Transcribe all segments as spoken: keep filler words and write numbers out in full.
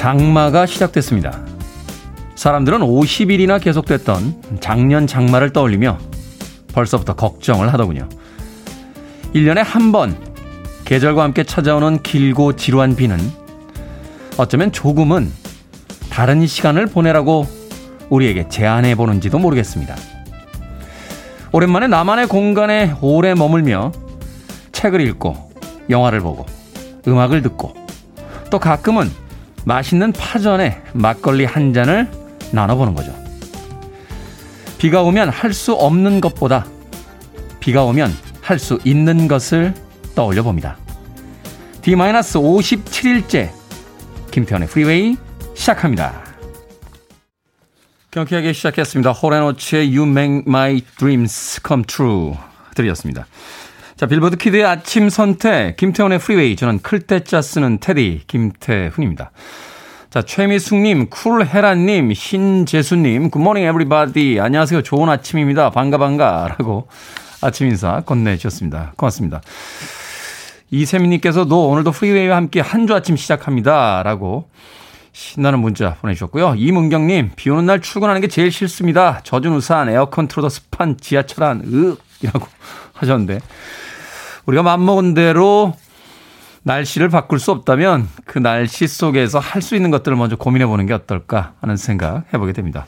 장마가 시작됐습니다. 사람들은 오십 일이나 계속됐던 작년 장마를 떠올리며 벌써부터 걱정을 하더군요. 일 년에 한 번 계절과 함께 찾아오는 길고 지루한 비는 어쩌면 조금은 다른 시간을 보내라고 우리에게 제안해보는지도 모르겠습니다. 오랜만에 나만의 공간에 오래 머물며 책을 읽고 영화를 보고 음악을 듣고 또 가끔은 맛있는 파전에 막걸리 한 잔을 나눠보는 거죠. 비가 오면 할 수 없는 것보다 비가 오면 할 수 있는 것을 떠올려 봅니다. 디 오십칠 일째 김태현의 프리웨이 시작합니다. 경쾌하게 시작했습니다. 호레노치의 You Make My Dreams Come True 들이었습니다. 자, 빌보드 키드의 아침 선택 김태훈의 프리웨이. 저는 클 때짜 쓰는 테디 김태훈입니다. 자, 최미숙님, 쿨헤라님, 신재수님, 굿모닝 에브리바디, 안녕하세요, 좋은 아침입니다, 반가 반가라고 아침 인사 건네주셨습니다. 고맙습니다. 이세민님께서도 오늘도 프리웨이와 함께 한 주 아침 시작합니다라고 신나는 문자 보내주셨고요. 이문경님, 비 오는 날 출근하는 게 제일 싫습니다. 젖은 우산, 에어컨 틀어도 습한 지하철 안, 으이라고 하셨는데, 우리가 맘먹은 대로 날씨를 바꿀 수 없다면 그 날씨 속에서 할 수 있는 것들을 먼저 고민해보는 게 어떨까 하는 생각 해보게 됩니다.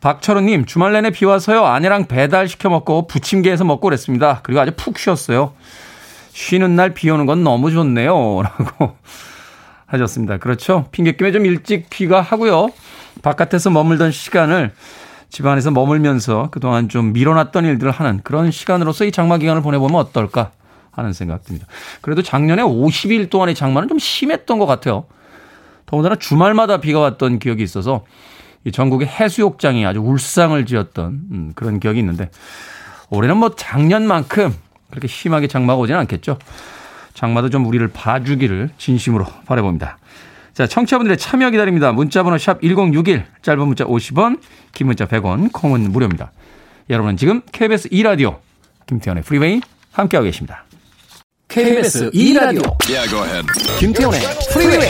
박철우님, 주말 내내 비 와서요, 아내랑 배달 시켜 먹고 부침개에서 먹고 그랬습니다. 그리고 아주 푹 쉬었어요. 쉬는 날 비 오는 건 너무 좋네요라고 하셨습니다. 그렇죠. 핑계김에 좀 일찍 귀가하고요. 바깥에서 머물던 시간을 집 안에서 머물면서 그동안 좀 미뤄놨던 일들을 하는 그런 시간으로서 이 장마 기간을 보내보면 어떨까 하는 생각 듭니다. 그래도 작년에 오십 일 동안의 장마는 좀 심했던 것 같아요. 더군다나 주말마다 비가 왔던 기억이 있어서 이 전국의 해수욕장이 아주 울상을 지었던 그런 기억이 있는데, 올해는 뭐 작년만큼 그렇게 심하게 장마가 오지는 않겠죠. 장마도 좀 우리를 봐주기를 진심으로 바라봅니다. 자, 청취자분들의 참여 기다립니다. 문자번호 샵 일공육일, 짧은 문자 오십 원, 긴 문자 백 원, 콩은 무료입니다. 여러분은 지금 케이비에스 이 라디오 김태현의 프리웨이 함께하고 계십니다. 케이비에스 이 라디오 yeah, go ahead. 김태현의 프리웨이.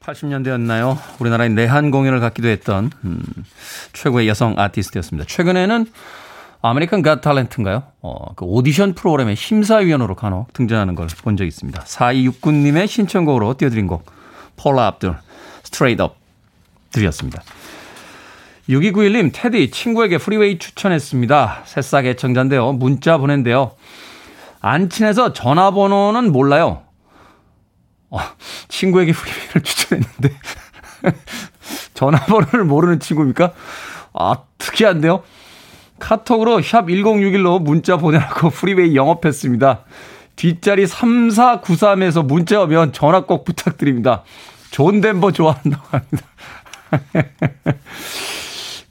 팔십 년대였나요? 우리나라에 내한 공연을 갖기도 했던 음, 최고의 여성 아티스트였습니다. 최근에는 아메리칸 갓 탤런트인가요? 어, 그 오디션 프로그램의 심사위원으로 간혹 등장하는 걸 본 적이 있습니다. 사이육구님의 신청곡으로 띄워드린 곡, 폴라 압둘, 스트레이트 업 들이었습니다. 육이구일님, 테디, 친구에게 프리웨이 추천했습니다. 새싹 애청자인데요. 문자 보낸대요. 안 친해서 전화번호는 몰라요. 친구에게 프리웨이를 추천했는데 전화번호를 모르는 친구입니까? 아, 특이한데요. 카톡으로 샵 일공육일로 문자 보내라고 프리웨이 영업했습니다. 뒷자리 삼사구삼에서 문자 오면 전화 꼭 부탁드립니다. 존 덴버 좋아한다고 합니다.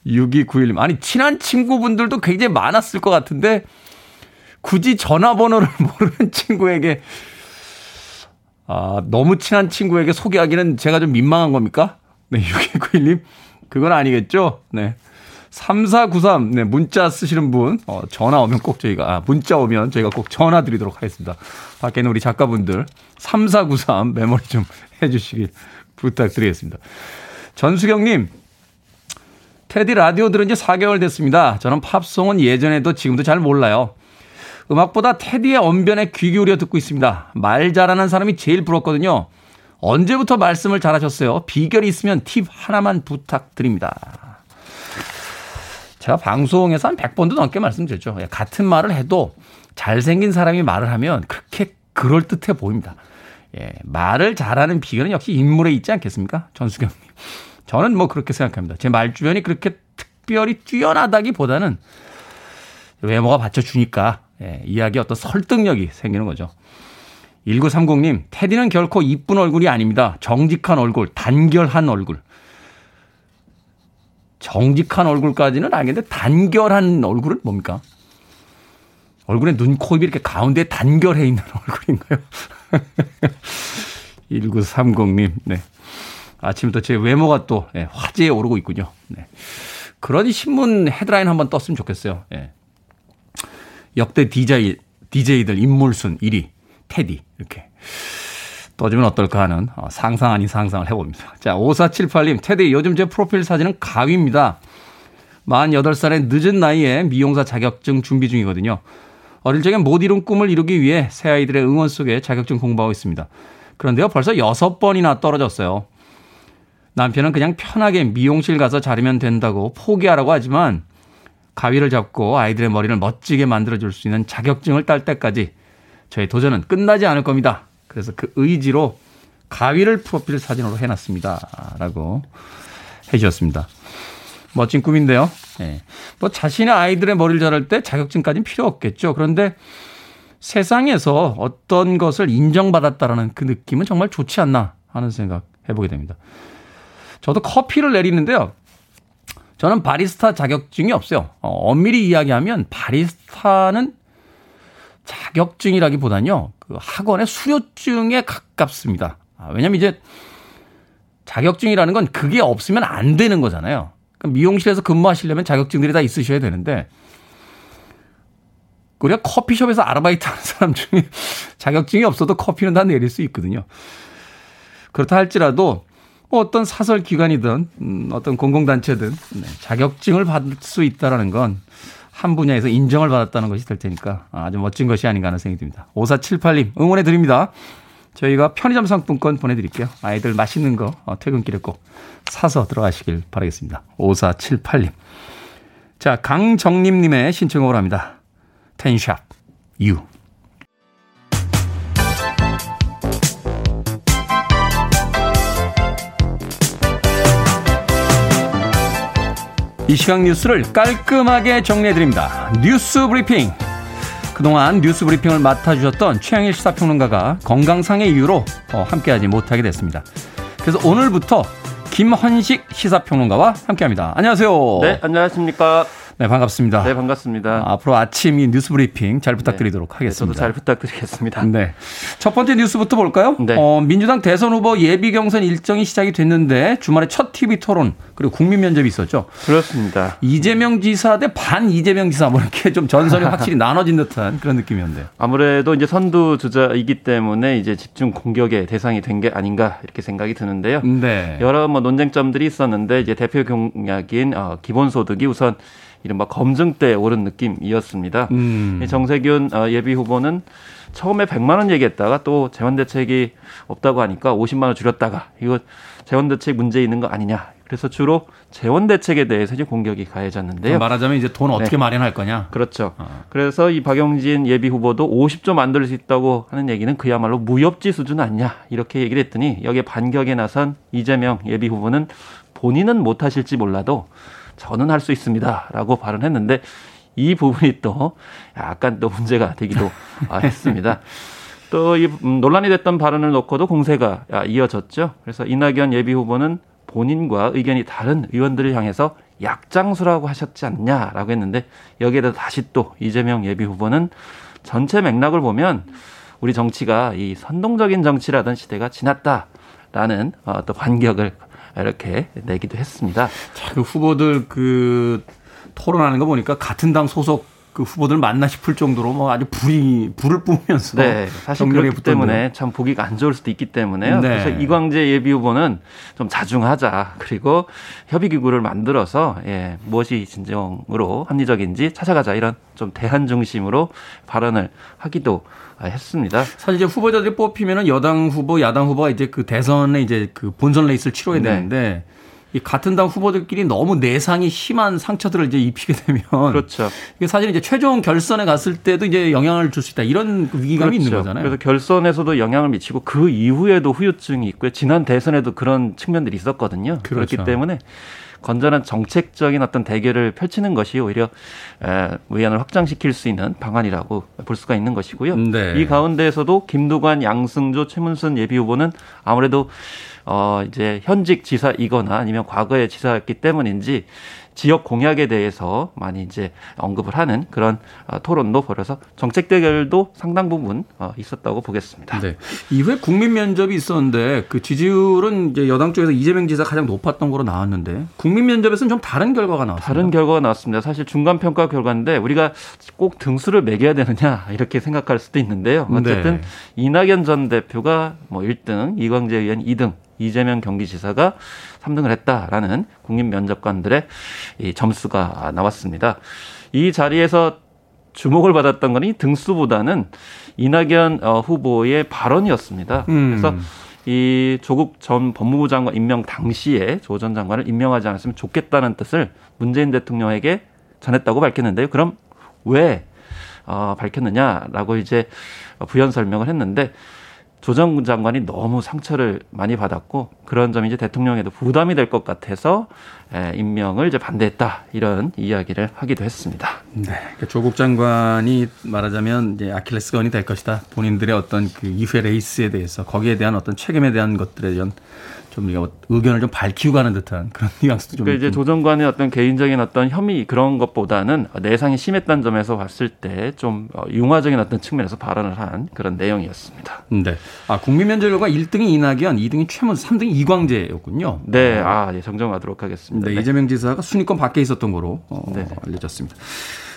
육이구일님. 아니, 친한 친구분들도 굉장히 많았을 것 같은데 굳이 전화번호를 모르는 친구에게, 아, 너무 친한 친구에게 소개하기는 제가 좀 민망한 겁니까? 네, 육일구일님. 그건 아니겠죠? 네. 삼사구삼, 네, 문자 쓰시는 분, 어, 전화 오면 꼭 저희가, 아, 문자 오면 저희가 꼭 전화 드리도록 하겠습니다. 밖에 있는 우리 작가분들, 삼사구삼 메모리 좀 해주시길 부탁드리겠습니다. 전수경님, 테디 라디오 들은 지 사 개월 됐습니다. 저는 팝송은 예전에도 지금도 잘 몰라요. 음악보다 테디의 언변에 귀 기울여 듣고 있습니다. 말 잘하는 사람이 제일 부럽거든요. 언제부터 말씀을 잘하셨어요? 비결이 있으면 팁 하나만 부탁드립니다. 제가 방송에서 한 백 번도 넘게 말씀드렸죠. 같은 말을 해도 잘생긴 사람이 말을 하면 그렇게 그럴듯해 보입니다. 예, 말을 잘하는 비결은 역시 인물에 있지 않겠습니까? 전수경님. 저는 뭐 그렇게 생각합니다. 제 말주변이 그렇게 특별히 뛰어나다기보다는 외모가 받쳐주니까 예, 이야기의 어떤 설득력이 생기는 거죠. 일구삼공님, 테디는 결코 이쁜 얼굴이 아닙니다. 정직한 얼굴, 단결한 얼굴. 정직한 얼굴까지는 아니겠는데 단결한 얼굴은 뭡니까? 얼굴에 눈, 코, 입이 이렇게 가운데 단결해 있는 얼굴인가요? 일구삼공님, 네. 아침부터 제 외모가 또 화제에 오르고 있군요. 네. 그러니 신문 헤드라인 한번 떴으면 좋겠어요. 예. 역대 디제이, 디제이들 인물순 일 위, 테디. 이렇게 떠지면 어떨까 하는 상상 아닌 상상을 해봅니다. 자, 오사칠팔님, 테디, 요즘 제 프로필 사진은 가위입니다. 마흔여덟 살의 늦은 나이에 미용사 자격증 준비 중이거든요. 어릴 적엔 못 이룬 꿈을 이루기 위해 새아이들의 응원 속에 자격증 공부하고 있습니다. 그런데요, 벌써 여섯 번이나 떨어졌어요. 남편은 그냥 편하게 미용실 가서 자르면 된다고 포기하라고 하지만 가위를 잡고 아이들의 머리를 멋지게 만들어줄 수 있는 자격증을 딸 때까지 저의 도전은 끝나지 않을 겁니다. 그래서 그 의지로 가위를 프로필 사진으로 해놨습니다. 라고 해주셨습니다. 멋진 꿈인데요. 네. 뭐 자신의 아이들의 머리를 자를 때 자격증까지는 필요 없겠죠. 그런데 세상에서 어떤 것을 인정받았다라는 그 느낌은 정말 좋지 않나 하는 생각 해보게 됩니다. 저도 커피를 내리는데요. 저는 바리스타 자격증이 없어요. 어, 엄밀히 이야기하면 바리스타는 자격증이라기보다는요. 그 학원의 수료증에 가깝습니다. 아, 왜냐하면 이제 자격증이라는 건 그게 없으면 안 되는 거잖아요. 그러니까 미용실에서 근무하시려면 자격증들이 다 있으셔야 되는데 우리가 커피숍에서 아르바이트 하는 사람 중에 자격증이 없어도 커피는 다 내릴 수 있거든요. 그렇다 할지라도 어떤 사설 기관이든 음, 어떤 공공단체든 네, 자격증을 받을 수 있다는 건 한 분야에서 인정을 받았다는 것이 될 테니까 아주 멋진 것이 아닌가 하는 생각이 듭니다. 오사칠팔님 응원해 드립니다. 저희가 편의점 상품권 보내드릴게요. 아이들 맛있는 거 퇴근길에 꼭 사서 들어가시길 바라겠습니다. 오사칠팔님. 자, 강정림님의 신청곡을 합니다. 텐샵 유. 이 시각 뉴스를 깔끔하게 정리해드립니다. 뉴스 브리핑. 그동안 뉴스 브리핑을 맡아주셨던 최영일 시사평론가가 건강상의 이유로 함께하지 못하게 됐습니다. 그래서 오늘부터 김헌식 시사평론가와 함께합니다. 안녕하세요. 네, 안녕하십니까. 네, 반갑습니다. 네, 반갑습니다. 앞으로 아침 이 뉴스 브리핑 잘 부탁드리도록 네, 하겠습니다. 저도 잘 부탁드리겠습니다. 네. 첫 번째 뉴스부터 볼까요? 네. 어, 민주당 대선 후보 예비 경선 일정이 시작이 됐는데 주말에 첫 티비 토론 그리고 국민 면접이 있었죠. 그렇습니다. 이재명 지사 대 반 이재명 지사 뭐 이렇게 좀 전선이 확실히 나눠진 듯한 그런 느낌이었는데. 아무래도 이제 선두 주자이기 때문에 이제 집중 공격의 대상이 된 게 아닌가 이렇게 생각이 드는데요. 네. 여러 뭐 논쟁점들이 있었는데 이제 대표 공약인 어, 기본소득이 우선 이른바 검증대에 오른 느낌이었습니다. 음. 정세균 예비 후보는 처음에 백만 원 얘기했다가 또 재원대책이 없다고 하니까 오십만 원 줄였다가 이거 재원대책 문제 있는 거 아니냐. 그래서 주로 재원대책에 대해서 이제 공격이 가해졌는데요. 말하자면 이제 돈 어떻게 네. 마련할 거냐. 그렇죠. 어. 그래서 이 박용진 예비 후보도 오십 조 만들 수 있다고 하는 얘기는 그야말로 무협지 수준 아니냐. 이렇게 얘기를 했더니 여기에 반격에 나선 이재명 예비 후보는 본인은 못하실지 몰라도 저는 할 수 있습니다. 라고 발언했는데 이 부분이 또 약간 또 문제가 되기도 했습니다. 또 이 논란이 됐던 발언을 놓고도 공세가 이어졌죠. 그래서 이낙연 예비 후보는 본인과 의견이 다른 의원들을 향해서 약장수라고 하셨지 않냐라고 했는데 여기에 대해서 다시 또 이재명 예비 후보는 전체 맥락을 보면 우리 정치가 이 선동적인 정치라던 시대가 지났다라는 또 반격을 이렇게 내기도 했습니다. 자, 그 후보들 그 토론하는 거 보니까 같은 당 소속 그 후보들 맞나 싶을 정도로 뭐 아주 불이 불을 뿜으면서 네, 사실 그렇기 때문에 참 보기가 안 좋을 수도 있기 때문에요. 네. 그래서 이광재 예비 후보는 좀 자중하자. 그리고 협의 기구를 만들어서 예, 무엇이 진정으로 합리적인지 찾아가자 이런 좀 대한 중심으로 발언을 하기도 했습니다. 사실 이제 후보자들이 뽑히면은 여당 후보, 야당 후보가 이제 그 대선에 이제 그 본선 레이스를 치러야 되는데 네. 이 같은 당 후보들끼리 너무 내상이 심한 상처들을 이제 입히게 되면, 그렇죠. 이게 사실 이제 최종 결선에 갔을 때도 이제 영향을 줄 수 있다, 이런 위기감이 그렇죠. 있는 거잖아요. 그래서 결선에서도 영향을 미치고 그 이후에도 후유증이 있고요. 지난 대선에도 그런 측면들이 있었거든요. 그렇죠. 그렇기 때문에 건전한 정책적인 어떤 대결을 펼치는 것이 오히려 의안을 확장시킬 수 있는 방안이라고 볼 수가 있는 것이고요. 네. 이 가운데에서도 김두관, 양승조, 최문순 예비 후보는 아무래도 어 이제 현직 지사이거나 아니면 과거의 지사였기 때문인지 지역 공약에 대해서 많이 이제 언급을 하는 그런 어, 토론도 벌여서 정책 대결도 상당 부분 어, 있었다고 보겠습니다. 네. 이후에 국민 면접이 있었는데 그 지지율은 이제 여당 쪽에서 이재명 지사 가장 높았던 거로 나왔는데 국민 면접에서는 좀 다른 결과가 나왔습니다. 다른 결과가 나왔습니다. 사실 중간 평가 결과인데 우리가 꼭 등수를 매겨야 되느냐 이렇게 생각할 수도 있는데요. 어쨌든 네. 이낙연 전 대표가 뭐 일 등, 이광재 의원 이 등, 이재명 경기지사가 삼 등을 했다라는 국민 면접관들의 이 점수가 나왔습니다. 이 자리에서 주목을 받았던 건 이 등수보다는 이낙연 후보의 발언이었습니다. 음. 그래서 이 조국 전 법무부 장관 임명 당시에 조 전 장관을 임명하지 않았으면 좋겠다는 뜻을 문재인 대통령에게 전했다고 밝혔는데요. 그럼 왜 어, 밝혔느냐라고 이제 부연 설명을 했는데 조 전 장관이 너무 상처를 많이 받았고 그런 점이 이제 대통령에도 부담이 될 것 같아서 임명을 이제 반대했다 이런 이야기를 하기도 했습니다. 네, 그러니까 조국 장관이 말하자면 이제 아킬레스건이 될 것이다. 본인들의 어떤 그 이후의 레이스에 대해서 거기에 대한 어떤 책임에 대한 것들에 대한 좀 의견을 좀 밝히고 가는 듯한 그런 뉘앙스도 좀. 그러니까 이제 조 장관의 어떤 개인적인 어떤 혐의 그런 것보다는 내상이 심했다는 점에서 봤을 때 좀 융화적인 어떤 측면에서 발언을 한 그런 내용이었습니다. 네. 아 국민 면접 결과 일 등이 이낙연, 이 등이 최문순, 삼 등이 이광재였군요. 네. 아 예, 정정하도록 하겠습니다. 네, 네. 이재명 지사가 순위권 밖에 있었던 거로 어, 알려졌습니다.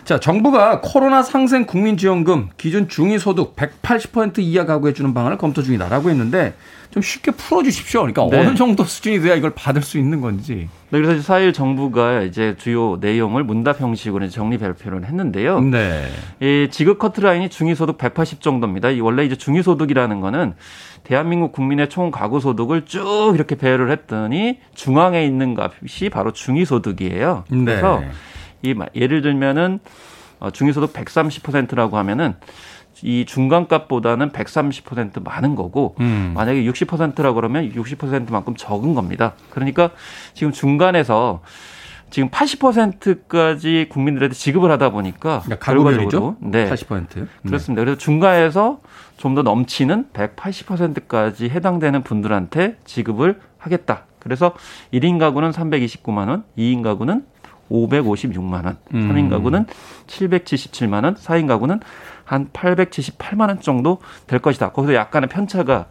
자, 정부가 코로나 상생 국민지원금 기준 중위소득 백팔십 퍼센트 이하 가구에 주는 방안을 검토 중이다라고 했는데 좀 쉽게 풀어주십시오. 그러니까 네. 어느 정도 수준이 돼야 이걸 받을 수 있는 건지. 네, 그래서 사 일 정부가 이제 주요 내용을 문답 형식으로 정리 발표를 했는데요. 네. 이 지급 커트라인이 중위소득 백팔십 정도입니다. 이 원래 이제 중위소득이라는 거는 대한민국 국민의 총 가구 소득을 쭉 이렇게 배열을 했더니 중앙에 있는 값이 바로 중위소득이에요. 그래서 네. 이 예를 들면은 중위소득 백삼십 퍼센트라고 하면은 이 중간값보다는 백삼십 퍼센트 많은 거고 음. 만약에 육십 퍼센트라고 그러면 육십 퍼센트만큼 적은 겁니다. 그러니까 지금 중간에서 지금 팔십 퍼센트까지 국민들한테 지급을 하다 보니까 그러니까 가구별이죠? 네. 팔십 퍼센트. 그렇습니다. 그래서 중간에서 좀 더 넘치는 백팔십 퍼센트까지 해당되는 분들한테 지급을 하겠다. 그래서 일 인 가구는 삼백이십구만 원, 이 인 가구는 오백오십육만 원, 음. 삼 인 가구는 칠백칠십칠만 원, 사 인 가구는 한 팔백칠십팔만 원 정도 될 것이다. 거기서 약간의 편차가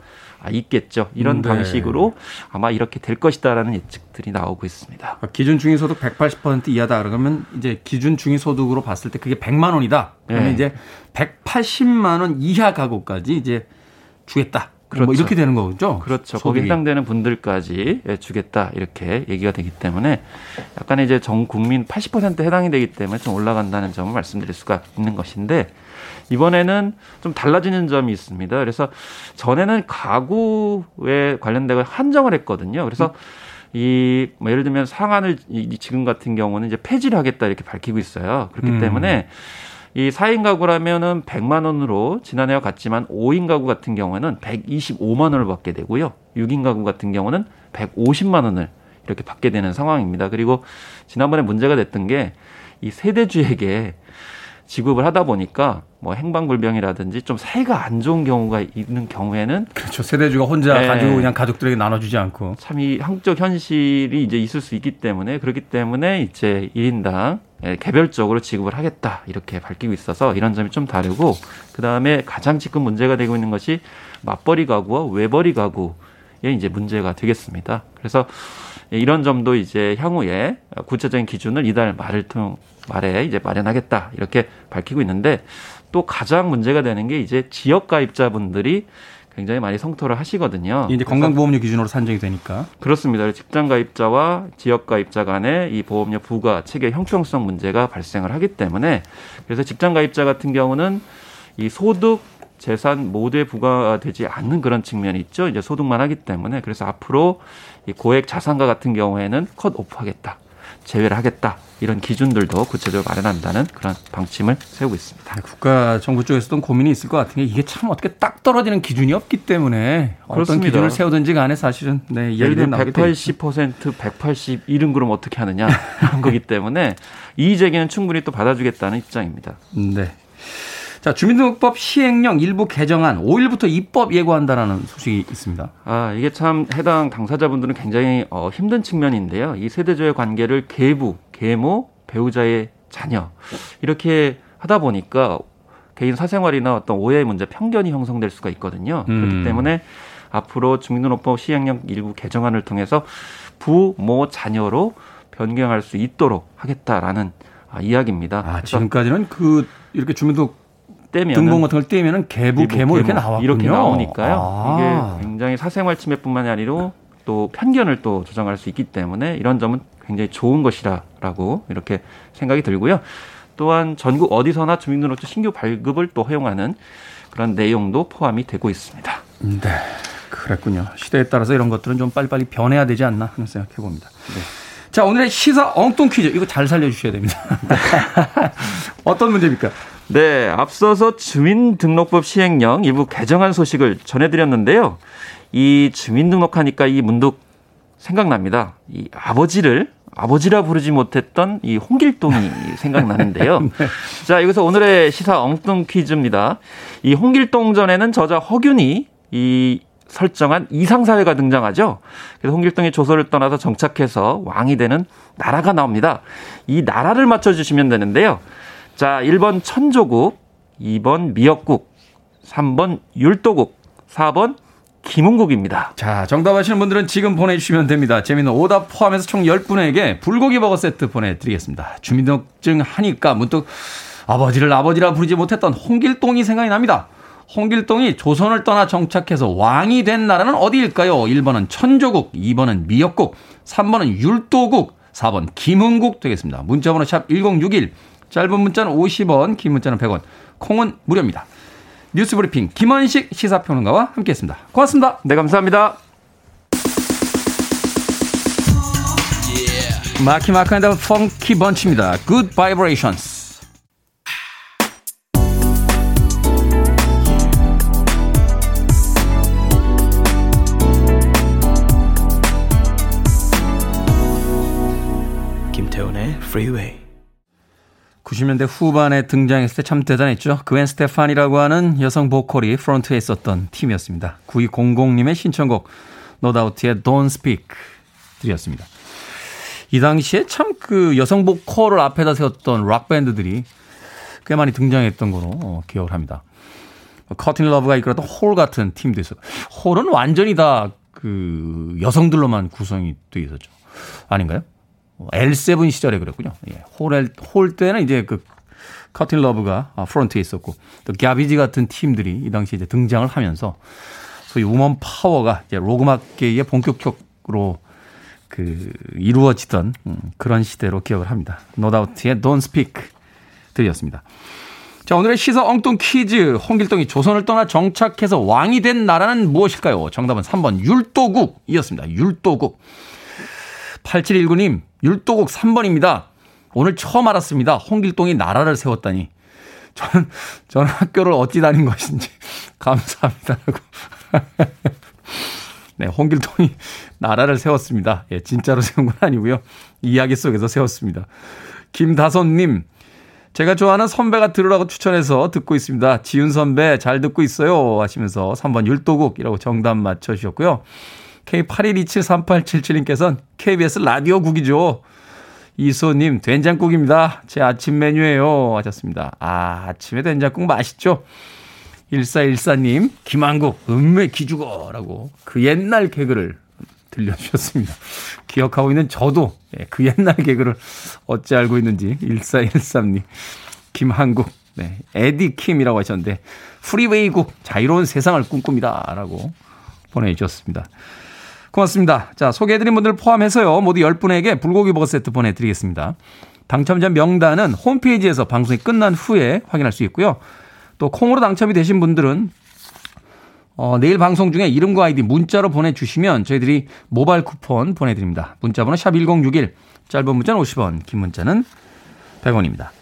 있겠죠. 이런 네. 방식으로 아마 이렇게 될 것이다라는 예측들이 나오고 있습니다. 기준 중위소득 백팔십 퍼센트 이하다 그러면 이제 기준 중위소득으로 봤을 때 그게 백만 원이다. 그러면 네. 이제 백팔십만 원 이하 가구까지 이제 주겠다. 그렇죠. 뭐 이렇게 되는 거죠? 그렇죠. 소득이. 거기에 해당되는 분들까지 주겠다 이렇게 얘기가 되기 때문에 약간 이제 전 국민 팔십 퍼센트 해당이 되기 때문에 좀 올라간다는 점을 말씀드릴 수가 있는 것인데 이번에는 좀 달라지는 점이 있습니다. 그래서 전에는 가구에 관련된 걸 한정을 했거든요. 그래서 이 뭐 예를 들면 상한을 이 지금 같은 경우는 이제 폐지를 하겠다 이렇게 밝히고 있어요. 그렇기 음. 때문에 이 사 인 가구라면은 백만 원으로 지난해와 같지만 오 인 가구 같은 경우에는 백이십오만 원을 받게 되고요. 육 인 가구 같은 경우는 백오십만 원을 이렇게 받게 되는 상황입니다. 그리고 지난번에 문제가 됐던 게 이 세대주에게 지급을 하다 보니까 뭐 행방불명이라든지 좀 사이가 안 좋은 경우가 있는 경우에는 그렇죠. 세대주가 혼자 네. 가지고 그냥 가족들에게 나눠주지 않고 참 이 한쪽 현실이 이제 있을 수 있기 때문에 그렇기 때문에 이제 일 인당 개별적으로 지급을 하겠다 이렇게 밝히고 있어서 이런 점이 좀 다르고 그 다음에 가장 지금 문제가 되고 있는 것이 맞벌이 가구와 외벌이 가구의 이제 문제가 되겠습니다. 그래서 이런 점도 이제 향후에 구체적인 기준을 이달 말을 통 말에 이제 마련하겠다 이렇게 밝히고 있는데 또 가장 문제가 되는 게 이제 지역 가입자분들이 굉장히 많이 성토를 하시거든요. 이제 건강보험료 기준으로 산정이 되니까 그렇습니다. 직장 가입자와 지역 가입자 간의 이 보험료 부과 체계 형평성 문제가 발생을 하기 때문에 그래서 직장 가입자 같은 경우는 이 소득 재산 모두에 부과가 되지 않는 그런 측면이 있죠. 이제 소득만 하기 때문에. 그래서 앞으로 이 고액 자산가 같은 경우에는 컷오프하겠다, 제외를 하겠다, 이런 기준들도 구체적으로 마련한다는 그런 방침을 세우고 있습니다. 국가 정부 쪽에서도 고민이 있을 것 같은 게 이게 참 어떻게 딱 떨어지는 기준이 없기 때문에 그렇습니다. 어떤 기준을 세우든지 간에 사실은 네, 예를 들면 백팔십 퍼센트, 백팔십 이런 그럼 어떻게 하느냐 하는 거기 때문에 이의제기는 충분히 또 받아주겠다는 입장입니다. 네. 자, 주민등록법 시행령 일부 개정안 오일부터 입법 예고한다라는 소식이 있습니다. 아, 이게 참 해당 당사자분들은 굉장히 어, 힘든 측면인데요. 이 세대조의 관계를 계부, 계모, 배우자의 자녀 이렇게 하다 보니까 개인 사생활이나 어떤 오해의 문제, 편견이 형성될 수가 있거든요. 음. 그렇기 때문에 앞으로 주민등록법 시행령 일부 개정안을 통해서 부모, 자녀로 변경할 수 있도록 하겠다라는 아, 이야기입니다. 아, 지금까지는 그 이렇게 주민등록 등본 같은 걸 떼면은 계부, 계모 이렇게 나왔군요. 이렇게 나오니까요. 아. 이게 굉장히 사생활 침해뿐만이 아니라 또 편견을 또 조장할 수 있기 때문에 이런 점은 굉장히 좋은 것이라고 이렇게 생각이 들고요. 또한 전국 어디서나 주민등록증 신규 발급을 또 허용하는 그런 내용도 포함이 되고 있습니다. 네, 그랬군요. 시대에 따라서 이런 것들은 좀 빨리빨리 변해야 되지 않나 하는 생각해 봅니다. 네. 자, 오늘의 시사 엉뚱 퀴즈 이거 잘 살려주셔야 됩니다. 어떤 문제입니까? 네, 앞서서 주민등록법 시행령 일부 개정안 소식을 전해드렸는데요. 이 주민등록하니까 이 문득 생각납니다. 이 아버지를 아버지라 부르지 못했던 이 홍길동이 생각나는데요. 네. 자, 여기서 오늘의 시사 엉뚱 퀴즈입니다. 이 홍길동 전에는 저자 허균이 이 설정한 이상사회가 등장하죠. 그래서 홍길동이 조선을 떠나서 정착해서 왕이 되는 나라가 나옵니다. 이 나라를 맞춰주시면 되는데요. 자, 일 번 천조국, 이 번 미역국, 삼 번 율도국, 사 번 김흥국입니다. 자, 정답 아시는 분들은 지금 보내주시면 됩니다. 재미있는 오답 포함해서 총 열 분에게 불고기 버거 세트 보내드리겠습니다. 주민등록증 하니까 문득 아버지를 아버지라 부르지 못했던 홍길동이 생각이 납니다. 홍길동이 조선을 떠나 정착해서 왕이 된 나라는 어디일까요? 일 번은 천조국, 이 번은 미역국, 삼 번은 율도국, 사 번 김흥국 되겠습니다. 문자번호 샵 일공육일, 짧은 문자는 오십 원, 긴 문자는 백 원, 콩은 무료입니다. 뉴스브리핑 김원식 시사평론가와 함께했습니다. 고맙습니다. 네, 감사합니다. Yeah. 마키 마크 앤더 펑키 번치입니다. Good Vibrations. 김태훈의 Freeway. 구십 년대 후반에 등장했을 때 참 대단했죠. 그웬 스테판이라고 하는 여성 보컬이 프론트에 있었던 팀이었습니다. 구이공공님의 신청곡 No Doubt의 Don't Speak 들이었습니다. 이 당시에 참 그 여성 보컬을 앞에다 세웠던 락밴드들이 꽤 많이 등장했던 거로 기억을 합니다. 커튼 러브가 이끌었던 홀 같은 팀도 있었고, 홀은 완전히 다 그 여성들로만 구성이 되어 있었죠. 아닌가요? 엘세븐 시절에 그랬군요. 예, 홀, 홀 때는 이제 그 커튼 러브가 프론트에 있었고, 또 갸비지 같은 팀들이 이 당시에 이제 등장을 하면서 소위 우먼 파워가 이제 로그마계의 본격적으로 그 이루어지던 음, 그런 시대로 기억을 합니다. No Doubt의 Don't Speak 들이었습니다. 자, 오늘의 시사 엉뚱 퀴즈. 홍길동이 조선을 떠나 정착해서 왕이 된 나라는 무엇일까요? 정답은 삼 번 율도국이었습니다. 율도국. 팔칠일구님, 율도국 삼 번입니다. 오늘 처음 알았습니다. 홍길동이 나라를 세웠다니. 저는, 저는 학교를 어찌 다닌 것인지 감사합니다. 네, 홍길동이 나라를 세웠습니다. 예, 진짜로 세운 건 아니고요. 이야기 속에서 세웠습니다. 김다선님, 제가 좋아하는 선배가 들으라고 추천해서 듣고 있습니다. 지윤 선배 잘 듣고 있어요 하시면서 삼 번 율도국이라고 정답 맞춰주셨고요. 케이 팔일이칠삼팔칠칠님께서는 케이비에스 라디오국이죠. 이소님, 된장국입니다. 제 아침 메뉴예요 하셨습니다. 아, 아침에 된장국 맛있죠. 일사일사님, 김한국 음메 기죽어라고 그 옛날 개그를 들려주셨습니다. 기억하고 있는 저도 그 옛날 개그를 어찌 알고 있는지. 일사일삼님, 김한국, 네, 에디킴이라고 하셨는데 프리웨이국 자유로운 세상을 꿈꿉니다 라고 보내주셨습니다. 고맙습니다. 자, 소개해드린 분들 포함해서요, 모두 열 분에게 불고기 버거 세트 보내드리겠습니다. 당첨자 명단은 홈페이지에서 방송이 끝난 후에 확인할 수 있고요. 또 콩으로 당첨이 되신 분들은 어, 내일 방송 중에 이름과 아이디 문자로 보내주시면 저희들이 모바일 쿠폰 보내드립니다. 문자번호 샵 일공육일, 짧은 문자는 오십 원, 긴 문자는 백 원입니다.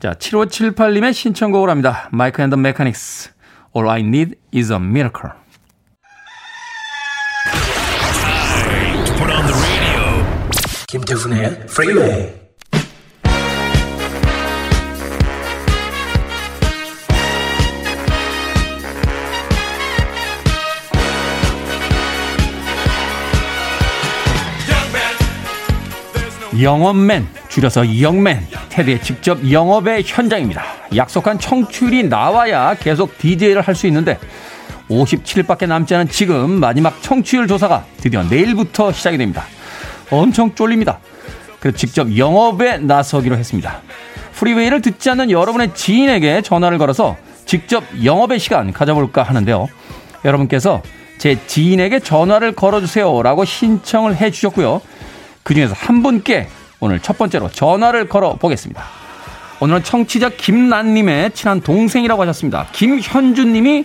자, 칠오칠팔님의 신청곡을 합니다. Mike and the Mechanics, All I Need is a Miracle. Put on the radio. 김태훈의 Freeway. 영업맨, 줄여서 영맨, 테디의 직접 영업의 현장입니다. 약속한 청취율이 나와야 계속 디제이를 할 수 있는데 오십칠밖에 남지 않은 지금 마지막 청취율 조사가 드디어 내일부터 시작이 됩니다. 엄청 쫄립니다. 그래서 직접 영업에 나서기로 했습니다. 프리웨이를 듣지 않는 여러분의 지인에게 전화를 걸어서 직접 영업의 시간 가져볼까 하는데요. 여러분께서 제 지인에게 전화를 걸어주세요라고 신청을 해주셨고요. 그중에서 한 분께 오늘 첫 번째로 전화를 걸어보겠습니다. 오늘은 청취자 김란님의 친한 동생이라고 하셨습니다. 김현주님이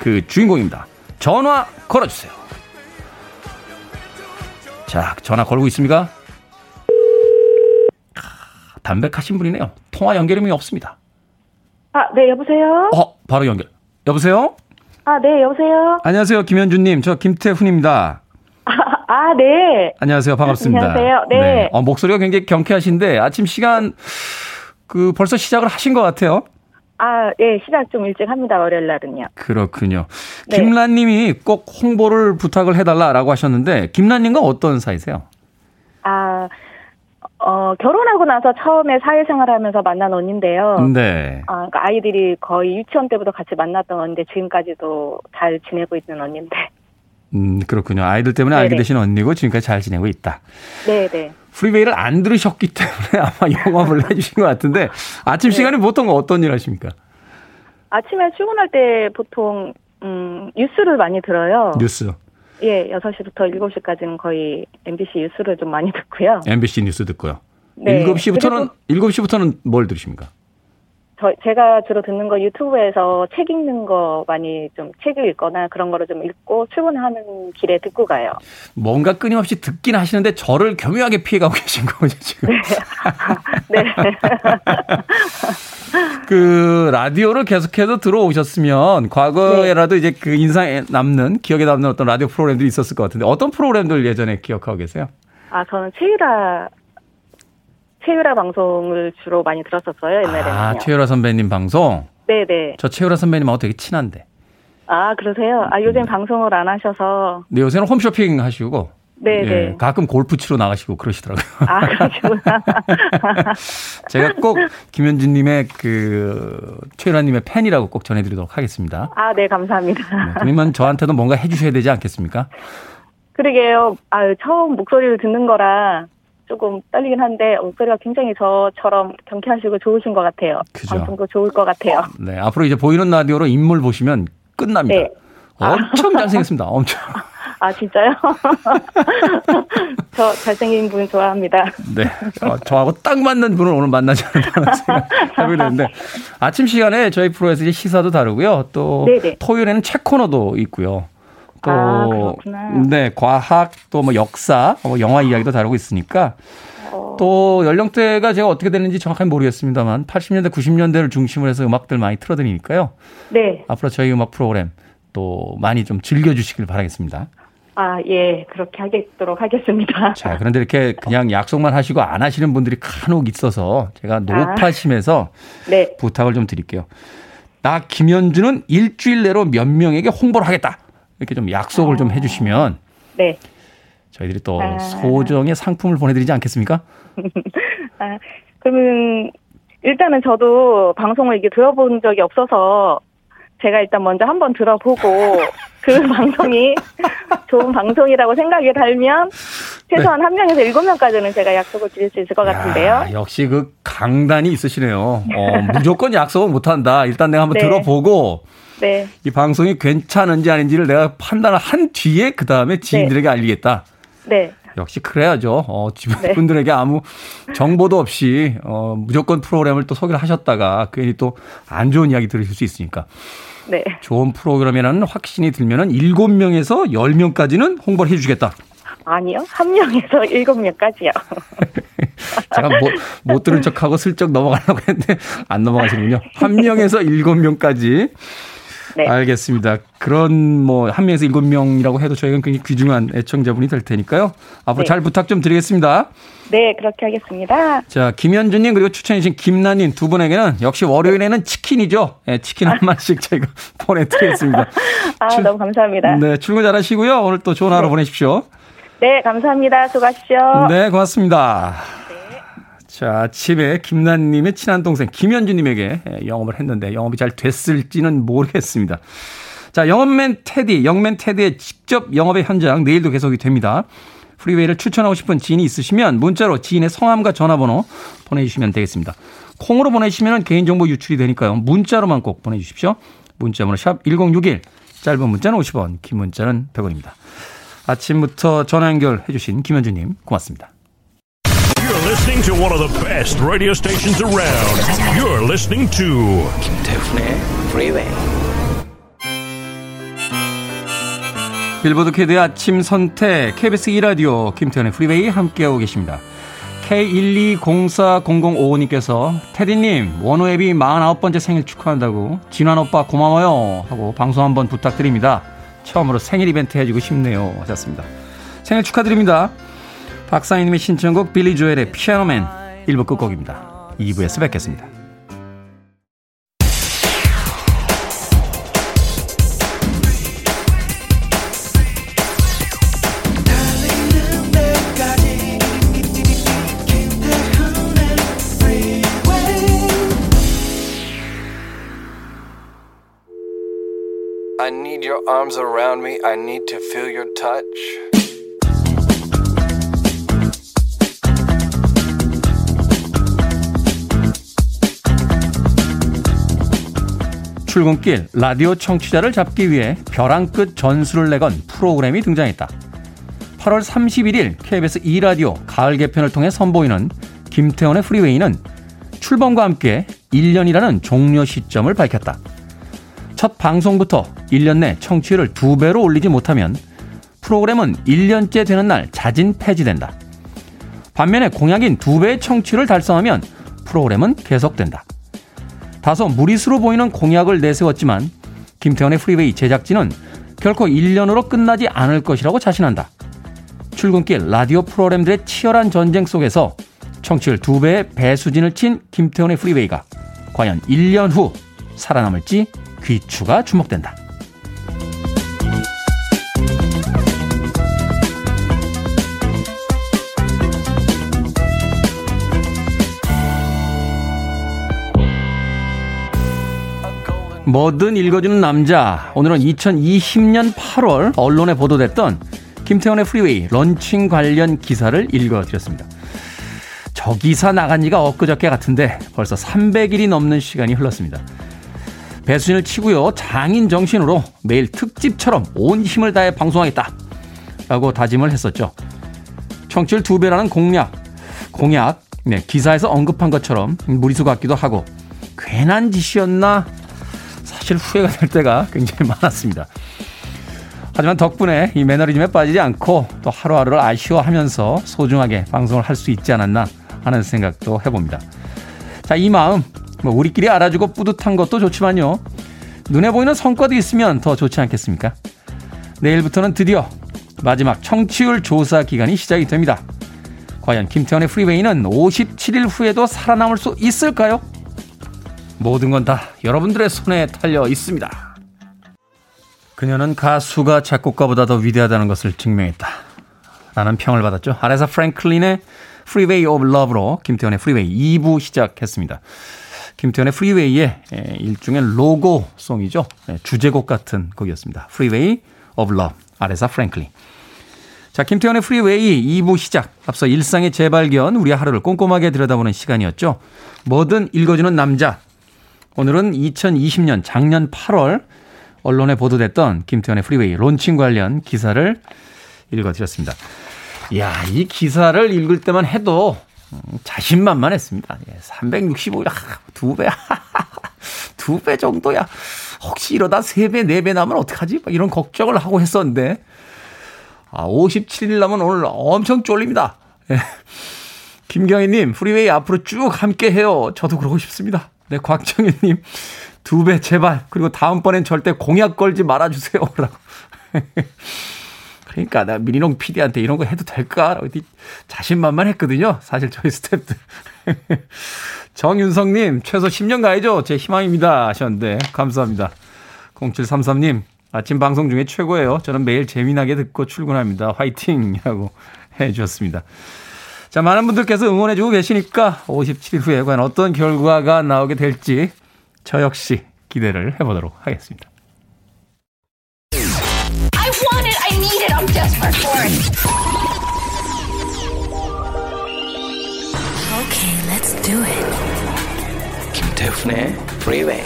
그 주인공입니다. 전화 걸어주세요. 자, 전화 걸고 있습니까? 아, 담백하신 분이네요. 통화 연결음이 없습니다. 아, 네, 여보세요? 어, 바로 연결. 여보세요? 아, 네, 여보세요? 안녕하세요, 김현주님. 저 김태훈입니다. 아, 네. 안녕하세요. 반갑습니다. 안녕하세요. 네. 네. 어, 목소리가 굉장히 경쾌하신데 아침 시간 그 벌써 시작을 하신 것 같아요. 아, 예, 시작 좀 일찍 합니다. 월요일 날은요. 그렇군요. 네. 김란 님이 꼭 홍보를 부탁을 해달라라고 하셨는데 김란 님과 어떤 사이세요? 아, 어, 결혼하고 나서 처음에 사회생활하면서 만난 언니인데요. 네. 아, 그러니까 아이들이 거의 유치원 때부터 같이 만났던 언니인데 지금까지도 잘 지내고 있는 언니인데. 음, 그렇군요. 아이들 때문에 네네. 알게 되신 언니고 지금까지 잘 지내고 있다. 네네. 프리웨이를 안 들으셨기 때문에 아마 영업을 해주신 것 같은데 아침 네. 시간에 보통 어떤 일 하십니까? 아침에 출근할 때 보통 음, 뉴스를 많이 들어요. 뉴스. 예, 여섯 시부터 일곱 시까지는 거의 엠비씨 뉴스를 좀 많이 듣고요. 엠비씨 뉴스 듣고요. 네. 일곱 시부터는 일곱 시부터는 뭘 들으십니까? 저, 제가 주로 듣는 거 유튜브에서 책 읽는 거 많이 좀 책을 읽거나 그런 거를 좀 읽고 출근하는 길에 듣고 가요. 뭔가 끊임없이 듣긴 하시는데 저를 교묘하게 피해가고 계신 거죠, 지금. 네. 네. 그, 라디오를 계속해서 들어오셨으면 과거에라도 네. 이제 그 인상에 남는, 기억에 남는 어떤 라디오 프로그램들이 있었을 것 같은데 어떤 프로그램들 예전에 기억하고 계세요? 아, 저는 최유라. 최유라 방송을 주로 많이 들었었어요, 옛날에는. 아, 최유라 선배님 방송? 네네. 저 최유라 선배님하고 되게 친한데. 아, 그러세요? 아, 요즘 네. 방송을 안 하셔서. 네, 요새는 홈쇼핑 하시고. 네네. 예, 가끔 골프 치러 나가시고 그러시더라고요. 아, 그러시구나. 제가 꼭 김현진님의 그, 최유라님의 팬이라고 꼭 전해드리도록 하겠습니다. 아, 네, 감사합니다. 네, 그러면 저한테도 뭔가 해주셔야 되지 않겠습니까? 그러게요. 아, 처음 목소리를 듣는 거라. 조금 떨리긴 한데 목소리가 굉장히 저처럼 경쾌하시고 좋으신 것 같아요. 그죠. 방송도 좋을 것 같아요. 네, 앞으로 이제 보이는 라디오로 인물 보시면 끝납니다. 네. 엄청 아. 잘생겼습니다. 엄청. 아, 진짜요? 저 잘생긴 분 좋아합니다. 네, 어, 저하고 딱 맞는 분을 오늘 만나지 않을까 생각이 드는데 아침 시간에 저희 프로에서 이제 시사도 다루고요. 또 네네. 토요일에는 책 코너도 있고요. 또, 아, 그렇구나. 네, 과학, 또 뭐 역사, 뭐 영화 이야기도 다루고 있으니까 어. 또 연령대가 제가 어떻게 되는지 정확하게 모르겠습니다만 팔십 년대, 구십 년대를 중심으로 해서 음악들 많이 틀어드리니까요. 네. 앞으로 저희 음악 프로그램 또 많이 좀 즐겨주시길 바라겠습니다. 아, 예, 그렇게 하겠도록 하겠습니다. 자, 그런데 이렇게 그냥 약속만 하시고 안 하시는 분들이 간혹 있어서 제가 노파심에서 아. 네. 부탁을 좀 드릴게요. 나 김현주는 일주일 내로 몇 명에게 홍보를 하겠다. 이렇게 좀 약속을 아, 좀 해주시면 네. 저희들이 또 아, 소정의 상품을 보내드리지 않겠습니까? 아, 그러면 일단은 저도 방송을 이게 들어본 적이 없어서 제가 일단 먼저 한번 들어보고 그 방송이 좋은 방송이라고 생각이 들면 최소한 네. 한 명에서 일곱 명까지는 제가 약속을 드릴 수 있을 것 야, 같은데요. 역시 그 강단이 있으시네요. 어, 무조건 약속은 못한다. 일단 내가 한번 네. 들어보고 네. 이 방송이 괜찮은지 아닌지를 내가 판단을 한 뒤에 그 다음에 지인들에게 네. 알리겠다. 네. 역시 그래야죠. 어, 주변 네. 분들에게 아무 정보도 없이 어, 무조건 프로그램을 또 소개를 하셨다가 괜히 또 안 좋은 이야기 들으실 수 있으니까. 네. 좋은 프로그램이라는 확신이 들면은 일곱 명에서 열 명까지는 홍보를 해주겠다. 아니요. 한 명에서 일곱 명까지요. 제가 뭐, 못 들은 척하고 슬쩍 넘어가려고 했는데 안 넘어가시는군요. 한 명에서 일곱 명까지. 네. 알겠습니다. 그런 뭐 한 명에서 일곱 명이라고 해도 저희는 굉장히 귀중한 애청자분이 될 테니까요. 앞으로 네. 잘 부탁 좀 드리겠습니다. 네. 그렇게 하겠습니다. 자, 김현주님 그리고 추천해 주신 김나님 두 분에게는 역시 월요일에는 치킨이죠. 네, 치킨 한 마리씩 저희가 보내드리겠습니다. 아, 출... 너무 감사합니다. 네, 출근 잘하시고요. 오늘 또 좋은 하루 네. 보내십시오. 네, 감사합니다. 수고하십시오. 네, 고맙습니다. 네. 자, 아침에 김난님의 친한 동생 김현주님에게 영업을 했는데 영업이 잘 됐을지는 모르겠습니다. 자, 영업맨 테디, 영맨 테디의 직접 영업의 현장 내일도 계속이 됩니다. 프리웨이를 추천하고 싶은 지인이 있으시면 문자로 지인의 성함과 전화번호 보내주시면 되겠습니다. 콩으로 보내시면 개인정보 유출이 되니까요. 문자로만 꼭 보내주십시오. 문자번호 샵 일공육일, 짧은 문자는 오십 원, 긴 문자는 백 원입니다. 아침부터 전화 연결해 주신 김현주님 고맙습니다. You're listening to one of the best radio stations around. You're listening to 김태훈의 Freeway. 빌보드 키드의 아침 선택 케이비에스 이 라디오 김태훈의 Freeway 함께하고 계십니다. 케이 일이공사공공오오님께서 테디님 원호앱이 사십구 번째 생일 축하한다고 진환 오빠 고마워요 하고 방송 한번 부탁드립니다. 처음으로 생일 이벤트 해주고 싶네요 하셨습니다. 생일 축하드립니다. 박상희님의 신청곡 빌리 조엘의 피아노맨 일 부 끝곡입니다. 이 부에서 뵙겠습니다. I need your arms around me. I need to feel your touch. 출근길 라디오 청취자를 잡기 위해 벼랑 끝 전술을 내건 프로그램이 등장했다. 팔월 삼십일일 케이비에스 이 라디오 가을 개편을 통해 선보이는 김태원의 프리웨이는 출범과 함께 일 년이라는 종료 시점을 밝혔다. 첫 방송부터 일 년 내 청취율을 두 배로 올리지 못하면 프로그램은 일 년째 되는 날 자진 폐지된다. 반면에 공약인 두 배의 청취율을 달성하면 프로그램은 계속된다. 다소 무리수로 보이는 공약을 내세웠지만 김태원의 프리웨이 제작진은 결코 일 년으로 끝나지 않을 것이라고 자신한다. 출근길 라디오 프로그램들의 치열한 전쟁 속에서 청취율 두 배의 배수진을 친 김태원의 프리웨이가 과연 일 년 후 살아남을지 귀추가 주목된다. 뭐든 읽어주는 남자. 오늘은 이천이십 년 팔월 언론에 보도됐던 김태원의 프리웨이 런칭 관련 기사를 읽어드렸습니다. 저 기사 나간 지가 엊그저께 같은데 벌써 삼백일이 넘는 시간이 흘렀습니다. 배수진을 치고요. 장인 정신으로 매일 특집처럼 온 힘을 다해 방송하겠다 라고 다짐을 했었죠. 청취율 두 배라는 공약, 공약 네, 기사에서 언급한 것처럼 무리수 같기도 하고 괜한 짓이었나 사실 후회가 될 때가 굉장히 많았습니다. 하지만 덕분에 이 매너리즘에 빠지지 않고 또 하루하루를 아쉬워하면서 소중하게 방송을 할 수 있지 않았나 하는 생각도 해봅니다. 자, 이 마음 뭐 우리끼리 알아주고 뿌듯한 것도 좋지만요. 눈에 보이는 성과도 있으면 더 좋지 않겠습니까? 내일부터는 드디어 마지막 청취율 조사 기간이 시작이 됩니다. 과연 김태원의 프리웨이는 오십칠 일 후에도 살아남을 수 있을까요? 모든 건 다 여러분들의 손에 달려 있습니다. 그녀는 가수가 작곡가보다 더 위대하다는 것을 증명했다 라는 평을 받았죠. 아레사 프랭클린의 프리웨이 오브 러브로 김태원의 프리웨이 이 부 시작했습니다. 김태현의 프리웨이의 일종의 로고송이죠. 주제곡 같은 곡이었습니다. 프리웨이 오브 러브 아레사 프랭클린. 자, 김태현의 프리웨이 이 부 시작. 앞서 일상의 재발견, 우리의 하루를 꼼꼼하게 들여다보는 시간이었죠. 뭐든 읽어주는 남자. 오늘은 이천이십 년 작년 팔월 언론에 보도됐던 김태현의 프리웨이 론칭 관련 기사를 읽어드렸습니다. 이야, 이 기사를 읽을 때만 해도 자신만만했습니다. 삼백육십오 일, 두 배, 두 배 정도야. 혹시 이러다 세 배, 네 배 나면 어떡하지? 막 이런 걱정을 하고 했었는데, 아, 오십칠 일 남은 오늘 엄청 쫄립니다. 예. 김경희님, 프리웨이 앞으로 쭉 함께 해요. 저도 그러고 싶습니다. 네, 곽정희님, 두 배 제발. 그리고 다음번엔 절대 공약 걸지 말아주세요. 라고. 그러니까, 나 미리농 피디한테 이런 거 해도 될까? 어디 자신만만 했거든요. 사실 저희 스태프들. 정윤성님, 최소 십 년 가야죠. 제 희망입니다. 하셨는데, 감사합니다. 공칠삼삼 님, 아침 방송 중에 최고예요. 저는 매일 재미나게 듣고 출근합니다. 화이팅! 라고 해주셨습니다. 자, 많은 분들께서 응원해주고 계시니까 오십칠 일 후에 과연 어떤 결과가 나오게 될지 저 역시 기대를 해보도록 하겠습니다. I want it, I need it, I'm desperate for it. Okay, let's do it. 김태훈의 Freeway.